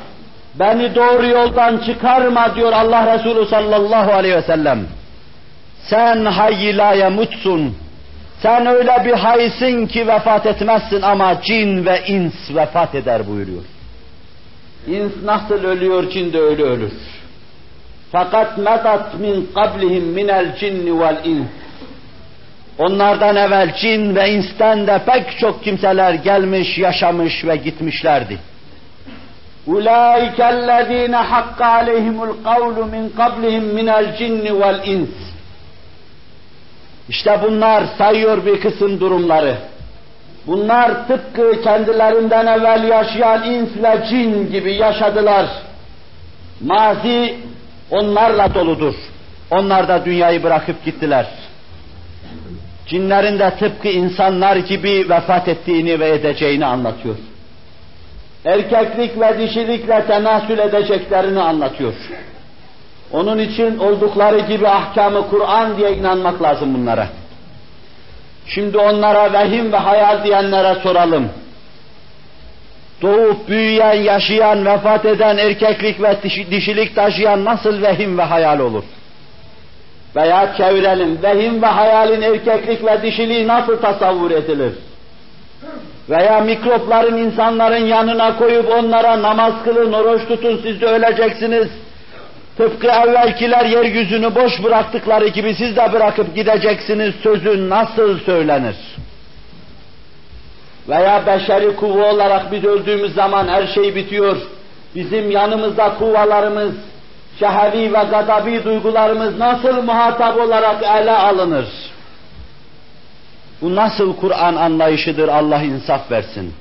beni doğru yoldan çıkarma diyor Allah Resulü sallallahu aleyhi ve sellem. Sen hayy la yemutsun, sen öyle bir haysin ki vefat etmezsin ama cin ve ins vefat eder buyuruyor. İns nasıl ölüyor, cin de öyle ölür. Fakat medat min qablihim minel cinni vel ins. Onlardan evvel cin ve insten de pek çok kimseler gelmiş, yaşamış ve gitmişlerdi. Ulaikellezine hakka aleyhimul kavlu min qablihim minel cinni vel ins. İşte bunlar sayıyor bir kısım durumları. Bunlar tıpkı kendilerinden evvel yaşayan ins ve cin gibi yaşadılar. Mazi onlarla doludur. Onlar da dünyayı bırakıp gittiler. Cinlerin de tıpkı insanlar gibi vefat ettiğini ve edeceğini anlatıyor. Erkeklik ve dişilikle tenasül edeceklerini anlatıyor. Onun için oldukları gibi ahkamı Kur'an diye inanmak lazım bunlara. Şimdi onlara vehim ve hayal diyenlere soralım. Doğup büyüyen, yaşayan, vefat eden, erkeklik ve dişilik taşıyan nasıl vehim ve hayal olur? Veya çevirelim, vehim ve hayalin erkeklik ve dişiliği nasıl tasavvur edilir? Veya mikropların insanların yanına koyup onlara namaz kılın, oruç tutun, siz de öleceksiniz. Tıpkı evvelkiler yeryüzünü boş bıraktıkları gibi siz de bırakıp gideceksiniz sözü nasıl söylenir? Veya beşeri kuvve olarak biz öldüğümüz zaman her şey bitiyor. Bizim yanımızda kuvvalarımız, şehvi ve gadabi duygularımız nasıl muhatap olarak ele alınır? Bu nasıl Kur'an anlayışıdır, Allah insaf versin.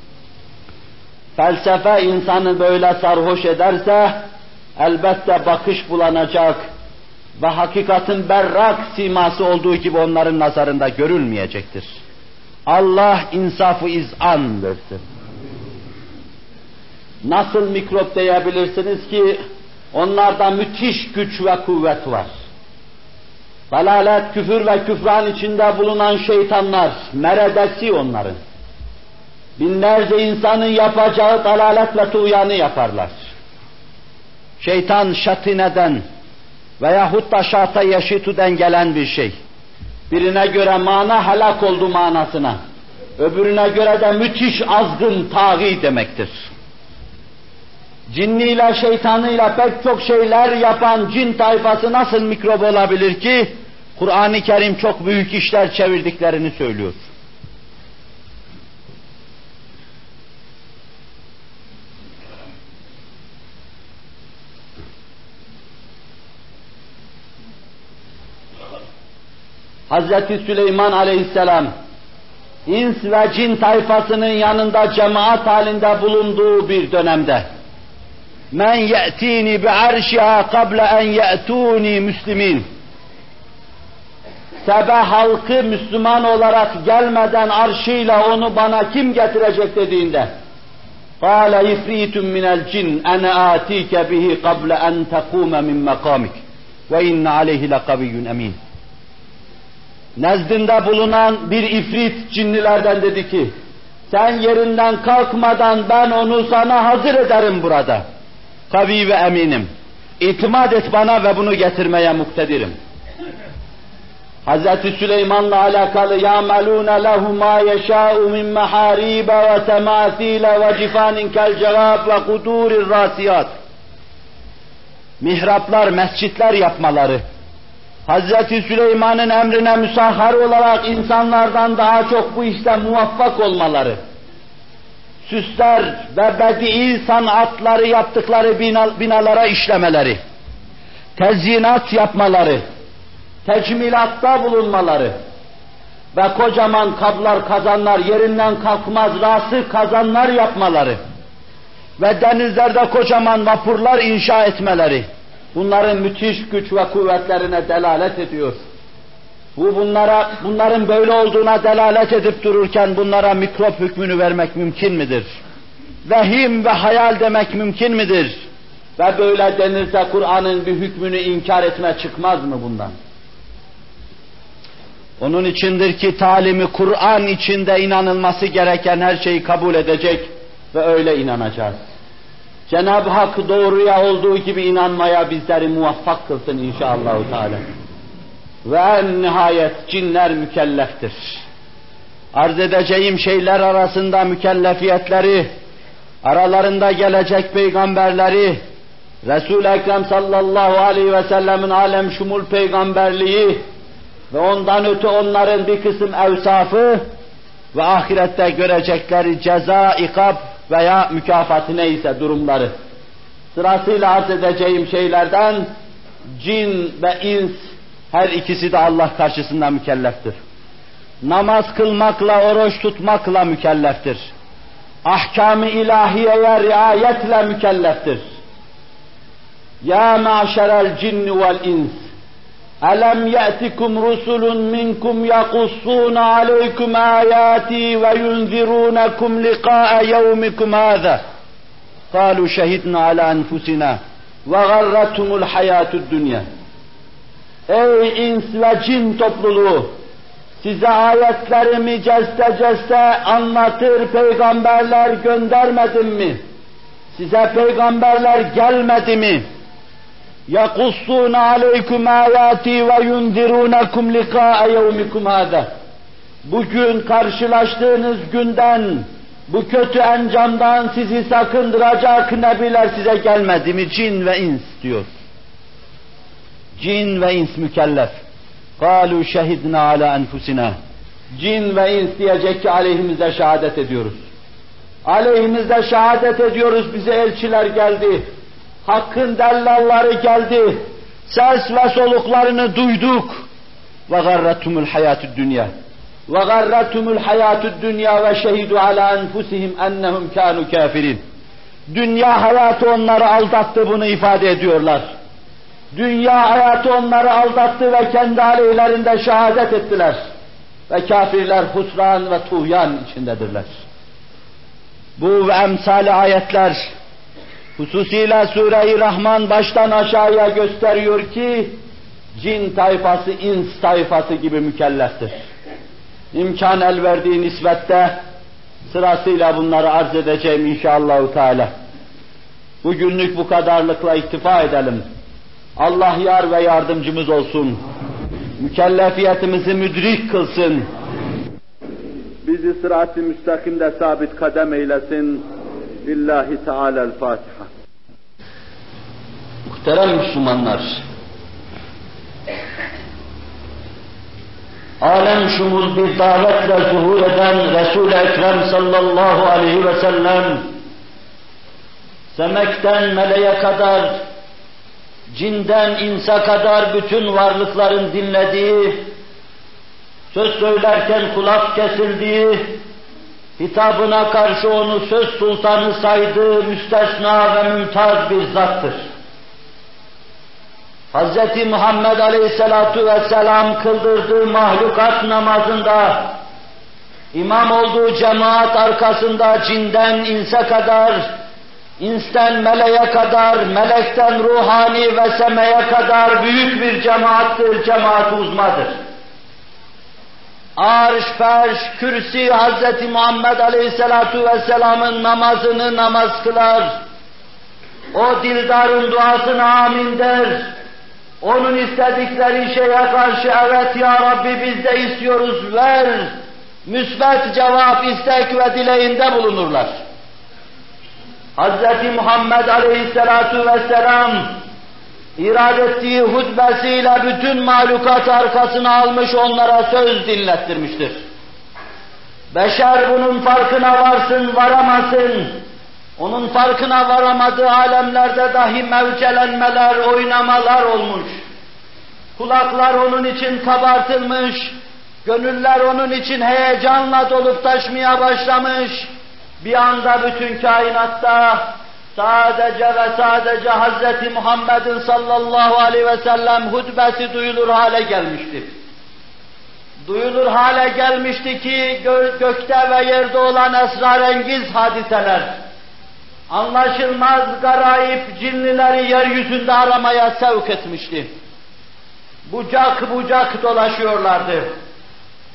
Felsefe insanı böyle sarhoş ederse elbette bakış bulanacak ve hakikatin berrak siması olduğu gibi onların nazarında görülmeyecektir. Allah insafı izan versin. Nasıl mikrop diyebilirsiniz ki onlarda müthiş güç ve kuvvet var. Dalalet, küfür ve küfran içinde bulunan şeytanlar, meredesi onların. Binlerce insanın yapacağı dalalet ve tuğyanı yaparlar. Şeytan şatineden veyahut da şata yeşitüden gelen bir şey. Birine göre mana helak oldu manasına, öbürüne göre de müthiş azgın tağî demektir. Cinniyle, şeytanıyla pek çok şeyler yapan cin tayfası nasıl mikrop olabilir ki? Kur'an-ı Kerim çok büyük işler çevirdiklerini söylüyor. Hazreti Süleyman aleyhisselam, ins ve cin tayfasının yanında cemaat halinde bulunduğu bir dönemde men ye'tini bi'arşiha kable en ye'tuni müslimin, Sebe halkı Müslüman olarak gelmeden arşıyla onu bana kim getirecek dediğinde kâle ifritun minel cin ene atike bihi kable en tekûme min mekamik ve inne aleyhi lekaviyyun emin. Nezdinde bulunan bir ifrit cinlilerden dedi ki, sen yerinden kalkmadan ben onu sana hazır ederim burada. Kavi ve eminim. İtimat et bana ve bunu getirmeye muktedirim. Hazreti Süleyman'la alakalı يَعْمَلُونَ لَهُ مَا يَشَاءُ مِنْ مَحَارِيبَ وَتَمَاثِيلَ وَجِفَانٍ كَالْجَرَابِ وَقُدُورِ الرَّاسِيَاتِ mihraplar, mescitler yapmaları, Hazreti Süleyman'ın emrine müsahhar olarak insanlardan daha çok bu işte muvaffak olmaları, süsler ve bedi'i sanatları yaptıkları bina, binalara işlemeleri, tezyinat yapmaları, tecmilatta bulunmaları ve kocaman kablar, kazanlar, yerinden kalkmaz rası kazanlar yapmaları ve denizlerde kocaman vapurlar inşa etmeleri, bunların müthiş güç ve kuvvetlerine delalet ediyor. Bu bunlara, bunların böyle olduğuna delalet edip dururken bunlara mikrop hükmünü vermek mümkün midir? Vehim ve hayal demek mümkün midir? Ve böyle denirse Kur'an'ın bir hükmünü inkar etme çıkmaz mı bundan? Onun içindir ki talimi Kur'an içinde inanılması gereken her şeyi kabul edecek ve öyle inanacağız. Cenab-ı Hak doğruya olduğu gibi inanmaya bizleri muvaffak kılsın inşallah Teala. Ve en nihayet cinler mükelleftir. Arz edeceğim şeyler arasında mükellefiyetleri, aralarında gelecek peygamberleri, Resul-i Ekrem sallallahu aleyhi ve sellemin alem şumul peygamberliği ve ondan öte onların bir kısım evsafı ve ahirette görecekleri ceza, ikab veya mükafatı neyse durumları. Sırasıyla arz edeceğim şeylerden cin ve ins her ikisi de Allah karşısında mükelleftir. Namaz kılmakla, oruç tutmakla mükelleftir. Ahkam-ı ilahiyeye riayetle mükelleftir. Ya maşerel cinni vel ins أَلَمْ يَأْتِكُمْ رُسُلٌ مِّنْكُمْ يَقُصُّونَ عَلَيْكُمْ آيَاتِي وَيُنْذِرُونَكُمْ لِقَاءَ يَوْمِكُمْ هَذَا قَالُوا شَهِدْنَا عَلَى أَنْفُسِنَا وَغَرَّتْهُمُ الْحَيَاةُ الدُّنْيَا. Ey ins ve cin topluluğu! Size ayetlerimi ceste ceste anlatır peygamberler göndermedim mi? Size peygamberler gelmedi mi? يَقُصُّونَ عَلَيْكُمْ آيَاتِي وَيُنْذِرُونَكُمْ لِقَاءَ يَوْمِكُمْ هَذَا. Bugün karşılaştığınız günden, bu kötü encamdan sizi sakındıracak nebiler size gelmedi mi? Cin ve ins diyor. Cin ve ins mükellef. قَالُوا شَهِدْنَا عَلَى أَنْفُسِنَا. Cin ve ins diyecek ki aleyhimize şehadet ediyoruz. Aleyhimize şehadet ediyoruz, bize elçiler geldi. Hakkın dellalları geldi. Ses ve soluklarını duyduk. Ve garretumul hayatü'd dünya. Ve garretumul hayatü'd dünya ve şehidu ala enfusihim ennehum kanu kafirin. Dünya hayatı onları aldattı, bunu ifade ediyorlar. Dünya hayatı onları aldattı ve kendi aleyhlerinde şehadet ettiler. Ve kafirler husran ve tuğyan içindedirler. Bu ve emsali ayetler hususiyle Sûre-i Rahman baştan aşağıya gösteriyor ki cin tayfası, ins tayfası gibi mükelleftir. İmkan el verdiği nisbette sırasıyla bunları arz edeceğim inşallah Teala. Bugünlük bu kadarlıkla iktifa edelim. Allah yar ve yardımcımız olsun. Mükellefiyetimizi müdrik kılsın. Bizi sırat-ı müstakimde sabit kadem eylesin. Lillahi Teala'l Fatiha. Muhterem Müslümanlar, alem şumul bir davetle zuhur eden Resul-i Ekrem sallallahu aleyhi ve sellem, semekten meleğe kadar, cinden insa kadar bütün varlıkların dinlediği, söz söylerken kulak kesildiği, hitabına karşı onu söz sultanı saydığı müstesna ve mümtaz bir zattır. Hazreti Muhammed Aleyhisselatu Vesselam kıldırdığı mahlukat namazında, imam olduğu cemaat arkasında cinden inse kadar, insten meleğe kadar, melekten ruhani ve semeye kadar büyük bir cemaattır, cemaat uzmadır. Arş, ferş, kürsi Hazreti Muhammed Aleyhisselatu Vesselam'ın namazını namaz kılar. O dildarın duasına amin der. Onun istedikleri şeye karşı evet ya Rabbi biz de istiyoruz ver, müsbet cevap, istek ve dileğinde bulunurlar. Hazreti Muhammed Aleyhisselatu Vesselam irad ettiği hutbesiyle bütün mahlukat arkasına almış onlara söz dinlettirmiştir. Beşer bunun farkına varsın, varamasın, onun farkına varamadığı alemlerde dahi mevcelenmeler, oynamalar olmuş. Kulaklar onun için kabartılmış, gönüller onun için heyecanla dolup taşmaya başlamış. Bir anda bütün kainatta sadece ve sadece Hazreti Muhammed'in sallallahu aleyhi ve sellem hutbesi duyulur hale gelmişti. Duyulur hale gelmişti ki gö gökte ve yerde olan esrarengiz hadiseler, anlaşılmaz garayip cinlileri yeryüzünde aramaya sevk etmişti. Bucak bucak dolaşıyorlardı.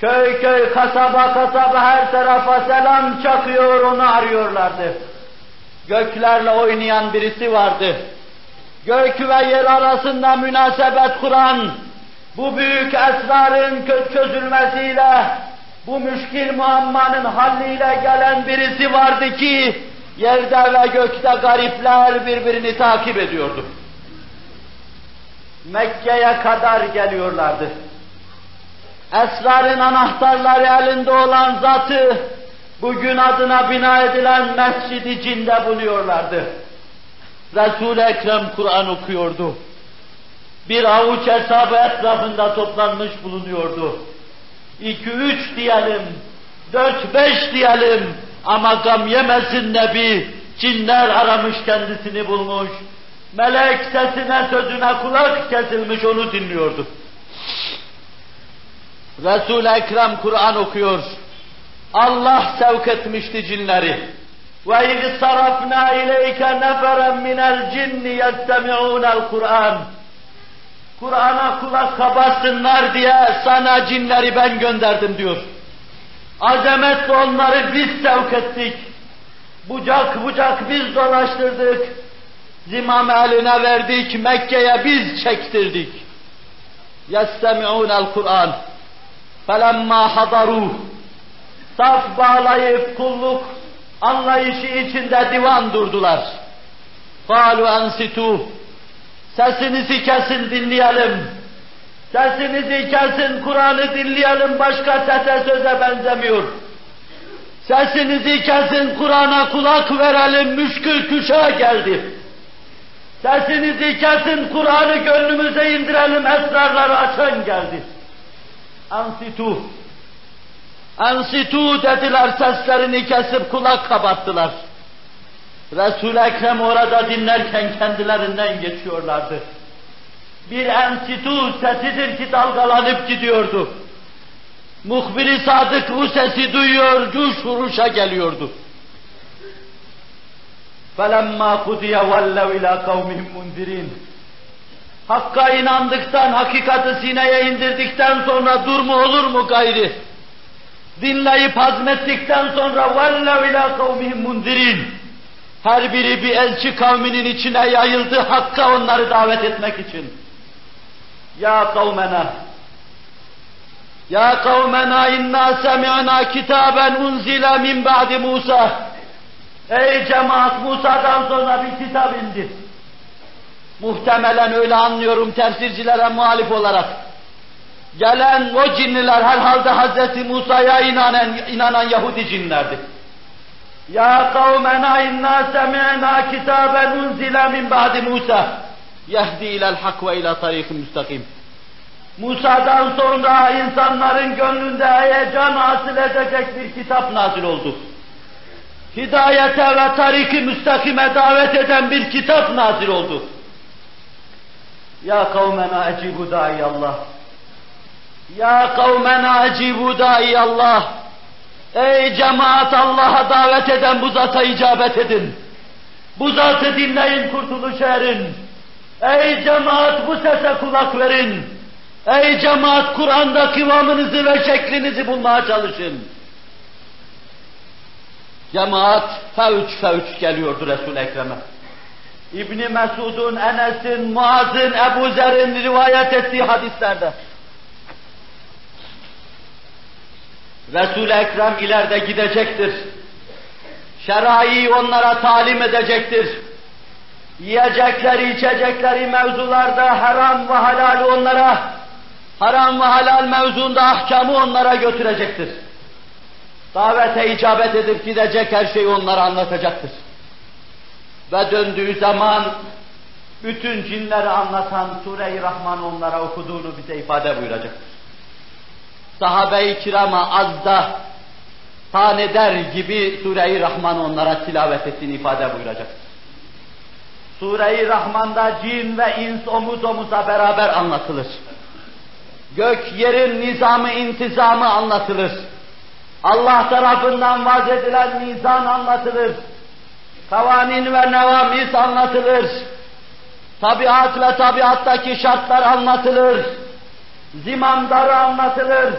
Köy köy, kasaba kasaba her tarafa selam çakıyor, onu arıyorlardı. Göklerle oynayan birisi vardı. Gök ve yer arasında münasebet kuran, bu büyük esrarın çözülmesiyle, bu müşkil muammanın halliyle gelen birisi vardı ki, yerde ve gökte garipler birbirini takip ediyordu. Mekke'ye kadar geliyorlardı. Esrarın anahtarları elinde olan zatı, bugün adına bina edilen Mescid-i Cin'de buluyorlardı. Resul-i Ekrem Kur'an okuyordu. Bir avuç hesabı etrafında toplanmış bulunuyordu. İki üç diyelim, dört beş diyelim ama gam yemesin Nebi, cinler aramış kendisini bulmuş. Melek sesine sözüne kulak kesilmiş onu dinliyordu. Resul-i Ekrem Kur'an okuyor. Allah sevk etmişti cinleri. وَاِذْ صَرَفْنَا اِلَيْكَ نَفَرًا مِنَ الْجِنِّ يَسْتَمِعُونَ الْقُرْآنِ Kur'an'a kulak kabarsınlar diye sana cinleri ben gönderdim diyor. Azametle onları biz sevk ettik. Bucak bucak biz dolaştırdık. Zimam eline verdik, Mekke'ye biz çektirdik. يَسْتَمِعُونَ الْقُرْآنِ فَلَمَّا حَضَرُوهُ Saf bağlayıp kulluk anlayışı içinde divan durdular. قَالُوا أَنْسِتُوا Sesinizi kesin dinleyelim. Sesinizi kesin Kur'an'ı dinleyelim, başka sese söze benzemiyor. Sesinizi kesin Kur'an'a kulak verelim, müşkül küşe geldi. Sesinizi kesin Kur'an'ı gönlümüze indirelim, esrarları açan geldi. أَنْسِتُوا Ensitu dediler, seslerini kesip kulak kabarttılar. Resul-i Ekrem orada dinlerken kendilerinden geçiyorlardı. Bir ensitu sesidir ki dalgalanıp gidiyordu. Muhbir-i sadık bu sesi duyuyor, cuş vuruşa geliyordu. فَلَمَّا قُدِيَ وَلَّوْ اِلَى قَوْمِهِمْ مُنْدِرِينَ Hakka inandıktan, hakikati sineye indirdikten sonra dur mu olur mu gayri? Dinleyip hazmettikten sonra وَلَّوْ اِلَى قَوْمِهِمْ مُنْدِرِينَ Her biri bir elçi kavminin içine yayıldı, Hakk'a onları davet etmek için. Ya kavmena, ya kavmena inna semi'na kitaben unzile min ba'di Musa. Ey cemaat, Musa'dan sonra bir kitap indi. Muhtemelen öyle anlıyorum tefsircilere muhalif olarak. Gelen o cinliler herhalde Hazreti Musa'ya inanan, inanan Yahudi cinlerdi. Ya kavmena inna semi'na kitaben unzile min ba'di Musa. Yehdi ilel hak ve ila tarikin müstakim. Musa'dan sonra insanların gönlünde heyecan hasıl edecek bir kitap nazil oldu. Hidayete ve tariki müstakime davet eden bir kitap nazil oldu. Ya kavmena ecibu daiyallah. Ya kavmena ecibu daiyallah. Ey cemaat, Allah'a davet eden bu zata icabet edin. Bu zatı dinleyin, kurtuluş erin. Ey cemaat, bu sese kulak verin. Ey cemaat, Kur'an'da kıvamınızı ve şeklinizi bulmaya çalışın. Cemaat fevç fevç geliyordu Resul-i Ekrem'e. İbn Mesud'un, Enes'in, Muaz'ın, Ebu Zer'in rivayet ettiği hadislerde. Resul-i Ekrem ileride gidecektir. Şerai'yi onlara talim edecektir. Yiyecekleri, içecekleri mevzularda haram ve halal onlara, haram ve halal mevzuunda ahkamı onlara götürecektir. Davete icabet edip gidecek, her şeyi onlara anlatacaktır. Ve döndüğü zaman bütün cinleri anlatan Sûre-i Rahman onlara okuduğunu bize ifade buyuracaktır. Sahabe-i kirama azda taneder gibi Sûre-i Rahman onlara tilavet ettiğini ifade buyuracaktır. Sûre-i Rahman'da cin ve ins omuz omuza beraber anlatılır. Gök yerin nizamı intizamı anlatılır. Allah tarafından vaz edilen mizan anlatılır. Kavanin ve nevamiz anlatılır. Tabiat ve tabiattaki şartlar anlatılır. Zimamdarı anlatılır.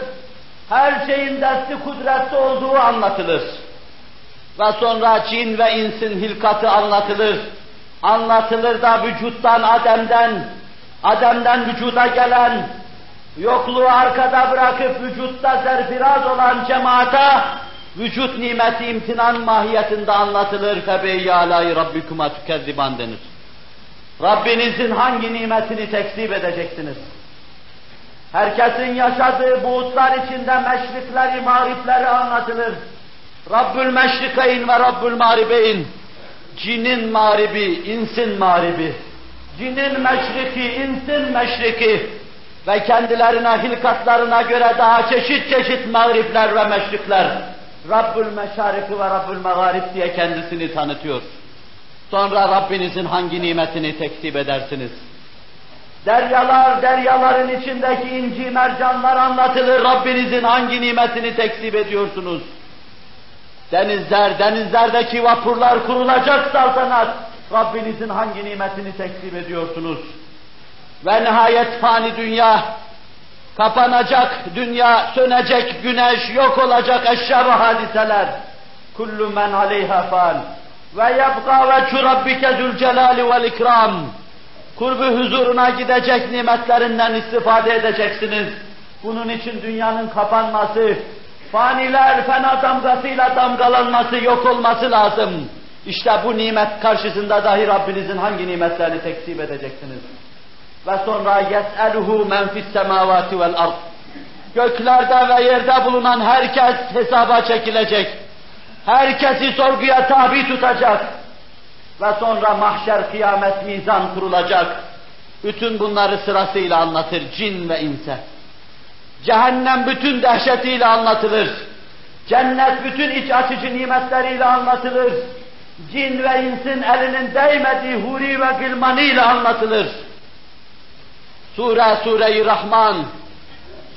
Her şeyin desti kudretli olduğu anlatılır. Ve sonra cin ve insin hilkatı anlatılır. Anlatılır da vücuttan, Adem'den, Adem'den vücuda gelen, yokluğu arkada bırakıp vücutta zerfiraz olan cemaata, vücut nimeti imtinan mahiyetinde anlatılır. فَبِيَّ عَلَيْ رَبِّكُمَا تُكَذِّبًا denir. Rabbinizin hangi nimetini tekzip edeceksiniz? Herkesin yaşadığı buğutlar içinde meşrikleri, mağripleri anlatılır. Rabbül meşrikeyn ve Rabbül mağribeyn. Cinin mağribi, insin mağribi. Cinin meşriki, insin meşriki. Ve kendilerine, hilkatlarına göre daha çeşit çeşit mağripler ve meşrikler. Rabbül meşariki ve Rabbül meğarib diye kendisini tanıtıyor. Sonra Rabbinizin hangi nimetini tekzip edersiniz? Deryalar, deryaların içindeki inci mercanlar anlatılır. Rabbinizin hangi nimetini tekzip ediyorsunuz? Denizler, denizlerdeki vapurlar kurulacak saltanat. Rabbinizin hangi nimetini tekzip ediyorsunuz? Ve nihayet fani dünya, kapanacak dünya, sönecek güneş, yok olacak eşya ve hadiseler. Kullu men aleyha fan. Ve yebqa veçhu rabbike zülcelali vel ikram. Kurbu huzuruna gidecek nimetlerinden istifade edeceksiniz. Bunun için dünyanın kapanması, faniler fena damgasıyla damgalanması, yok olması lazım. İşte bu nimet karşısında dahi Rabbinizin hangi nimetlerini tekzip edeceksiniz? Ve sonra yes'eluhu men fis semavati vel ard. Göklerde ve yerde bulunan herkes hesaba çekilecek. Herkesi sorguya tabi tutacak. Ve sonra mahşer, kıyamet, mizan kurulacak. Bütün bunları sırasıyla anlatır cin ve inse. Cehennem bütün dehşetiyle anlatılır. Cennet bütün iç açıcı nimetleriyle anlatılır. Cin ve insin elinin değmediği huri ve gılmanıyla anlatılır. Sure, Sûre-i Rahman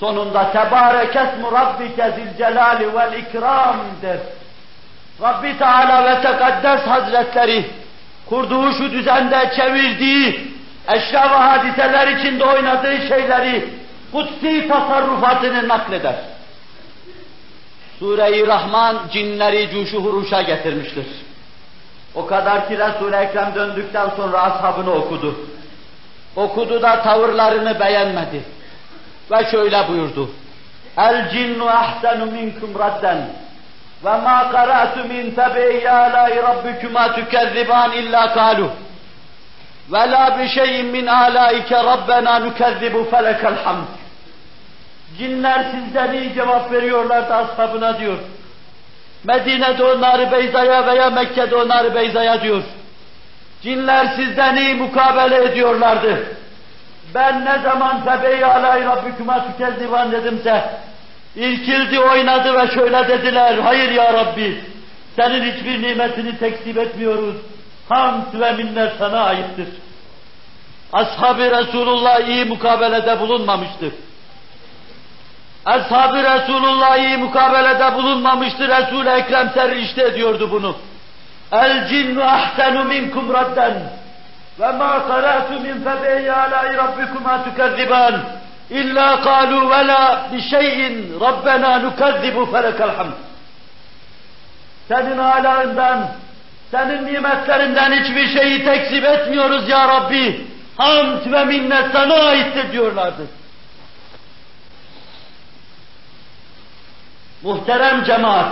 sonunda Tebârekesmü Rabbike zilcelâli vel ikram der. Rabbi Teala ve Tekaddes Hazretleri kurduğu şu düzende çevirdiği, eşya ve hadiseler içinde oynadığı şeyleri kutsi tasarrufatını nakleder. Sûre-i Rahman cinleri cuşu huruşa getirmiştir. O kadar ki Resul-i Ekrem döndükten sonra ashabını okudu. Okudu da tavırlarını beğenmedi. Ve şöyle buyurdu. El cinnu ahsenu minkum radden. Ve ma qara'tu min tabi'i alai rabbikuma tukezziban illa kalu. Ve la bi şeyin min alaike rabbena nukezzibu felekel hamd. Cinler sizden iyi cevap veriyorlardı ashabına diyor. Medine'de onları Beyza'ya veya Mekke'de onları Beyza'ya diyor. Cinler sizden iyi mukabele ediyorlardı. Ben ne zaman tebe-i alay Rabbikuma tükezzivan dedimse, irkildi, oynadı ve şöyle dediler, hayır ya Rabbi, senin hiçbir nimetini tekzip etmiyoruz. Hamd ve minnet sana aittir. Ashab-ı Resulullah iyi mukabelede bulunmamıştır. Ashab-ı Resulullah iyi mukabelede bulunmamıştır. Resul-i Ekrem serrişte ediyordu bunu. El cinnu ahsenu minkum radden ve ma qara'tu min febe'i alai rabbikuma tukezziban illa kalu ve la bi şeyin rabbena nukezzibu felekel hamd. Senin alağından, Senin nimetlerinden hiçbir şeyi tekzip etmiyoruz ya Rabbi. Hamd ve minnet sana aittir diyorlardı. Muhterem cemaat,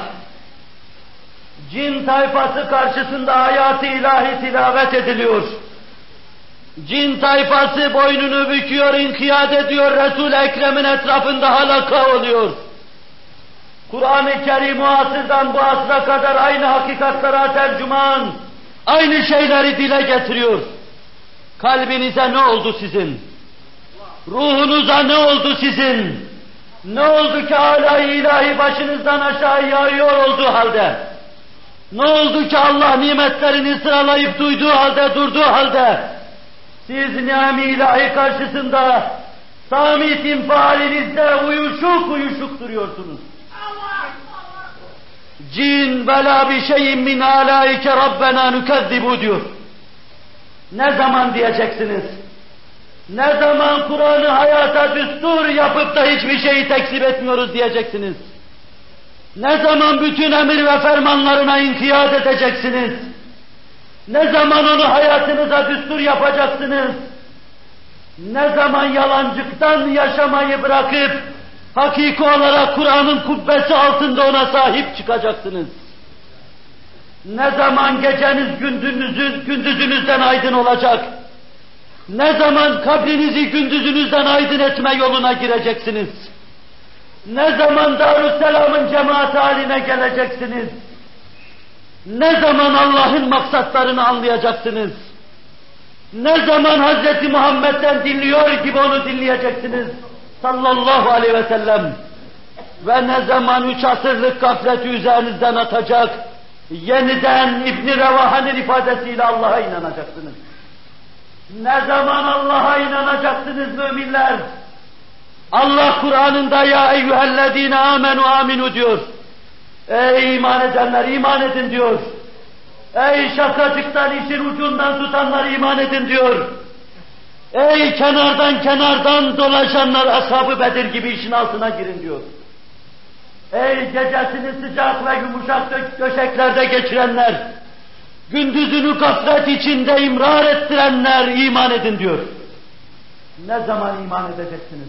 cin tayfası karşısında hayat-ı ilahi tilavet ediliyor. Cin tayfası boynunu büküyor, inkiyat ediyor, Resul-i Ekrem'in etrafında halaka oluyor. Kur'an-ı Kerim o asırdan bu asra kadar aynı hakikatlara tercüman, aynı şeyleri dile getiriyor. Kalbinize ne oldu sizin? Ruhunuza ne oldu sizin? Ne oldu ki âlâ-i ilahi başınızdan aşağı yağıyor olduğu halde? Ne oldu ki Allah nimetlerini sıralayıp duyduğu halde, durduğu halde, siz ni'am-i ilahi karşısında samit infialinizde uyuşuk uyuşuk duruyorsunuz? Cin velâ bi şeyin min âlâike Rabbena nükezzibu diyor. Ne zaman diyeceksiniz? Ne zaman Kur'an'ı hayata düstur yapıp da hiçbir şeyi tekzip etmiyoruz diyeceksiniz? Ne zaman bütün emir ve fermanlarına inkiyat edeceksiniz? Ne zaman onu hayatınıza düstur yapacaksınız? Ne zaman yalancıktan yaşamayı bırakıp hakiki olarak Kur'an'ın kubbesi altında ona sahip çıkacaksınız? Ne zaman geceniz gündüzünüz, gündüzünüzden aydın olacak? Ne zaman kabrinizi gündüzünüzden aydın etme yoluna gireceksiniz? Ne zaman Darüsselam'ın cemaati haline geleceksiniz? Ne zaman Allah'ın maksatlarını anlayacaksınız? Ne zaman Hazreti Muhammed'den dinliyor gibi onu dinleyeceksiniz? Sallallahu aleyhi ve sellem. Ve ne zaman üç asırlık gafleti üzerinizden atacak, yeniden İbn-i Revaha'nın ifadesiyle Allah'a inanacaksınız? Ne zaman Allah'a inanacaksınız müminler? Allah Kur'an'ında ya eyyühellezine amenu aminu diyor. Ey iman edenler iman edin diyor. Ey şakacıktan işin ucundan tutanlar iman edin diyor. Ey kenardan kenardan dolaşanlar Ashab-ı Bedir gibi işin altına girin diyor. Ey gecesini sıcak ve yumuşak döşeklerde geçirenler, gündüzünü gaflet içinde imrar ettirenler iman edin diyor. Ne zaman iman edeceksiniz?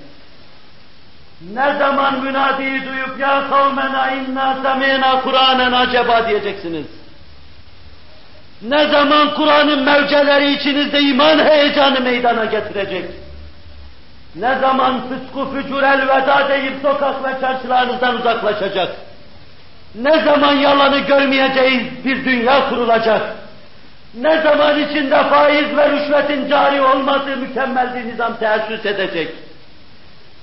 Ne zaman münadiyi duyup ya kavmena inna semina Kur'anen acaba diyeceksiniz? Ne zaman Kur'an'ın mevceleri içinizde iman heyecanı meydana getirecek? Ne zaman fıskı fücur elveda deyip sokak ve çarşılarınızdan uzaklaşacak? Ne zaman yalanı görmeyeceğiz bir dünya kurulacak? Ne zaman içinde faiz ve rüşvetin cari olmadığı mükemmel bir nizam teessüs edecek?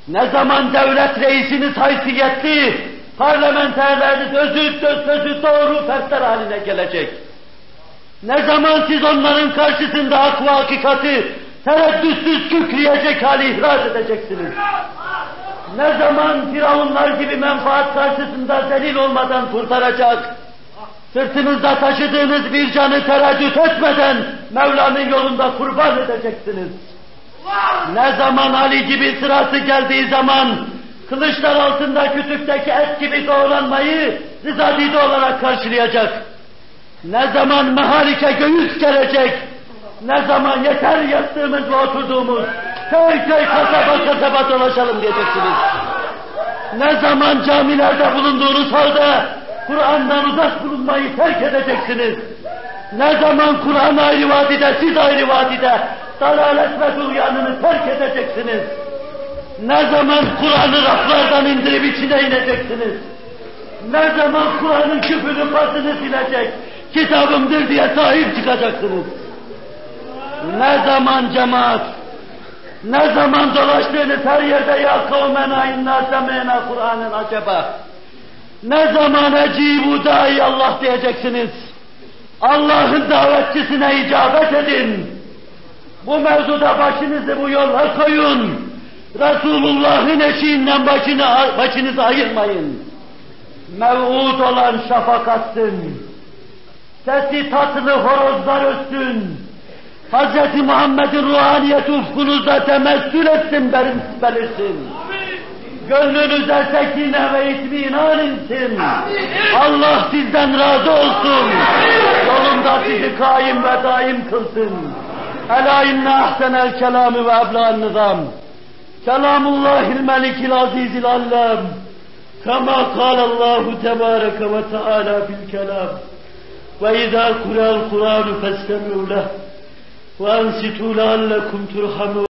Ne zaman devlet reisiniz haysiyetli, parlamenterleriniz özü, sözü doğru fertler haline gelecek? Ne zaman siz onların karşısında hak ve hakikati tereddütsüz kükreyecek hali ihraz edeceksiniz? Ne zaman firavunlar gibi menfaat karşısında zelil olmadan kurtaracak, sırtınızda taşıdığınız bir canı tereddüt etmeden Mevla'nın yolunda kurban edeceksiniz? Ne zaman Ali gibi sırası geldiği zaman kılıçlar altında kütükteki et gibi doğranmayı rızadide olarak karşılayacak? Ne zaman mehalike göğüs gelecek? Ne zaman yeter yattığımız ve oturduğumuz, köy köy kasaba kasaba dolaşalım diyeceksiniz? Ne zaman camilerde bulunduğunuz halde Kur'an'dan uzak bulunmayı terk edeceksiniz? Ne zaman Kur'an ayrı vadide, siz ayrı vadide dalalet ve duyanını terk edeceksiniz? Ne zaman Kur'an'ı raflardan indirip içine ineceksiniz? Ne zaman Kur'an'ın küfünü pasını silecek, kitabımdır diye sahip çıkacaksınız? Ne zaman cemaat, ne zaman dolaştığınız her yerde ya kavmena inna semena Kur'an'ın acaba? Ne zaman ecibu dahi Allah diyeceksiniz? Allah'ın davetçisine icabet edin. Bu mevzuda başınızı bu yola koyun. Resulullah'ın eşiğinden başını, başınızı ayırmayın. Mev'ud olan şafak atsın. Sesi tatlı horozlar ötsün. Hazreti Muhammed'in ruhaniyeti ufkunuzda temessül etsin, belirsin. Gönlünüze sekine ve itminan insin. Allah sizden razı olsun. Yolunda sizi kaim ve daim kılsın. Ela inne ahsenel kelami ve ebla'l nizam. Kelamullahil melikil azizil allam. Kama kâlallahu tebâreke ve teâlâ bil kelam. Ve izâ kurâl kurânu festemi'u leh. Ve ansitû leallekum turhamûn.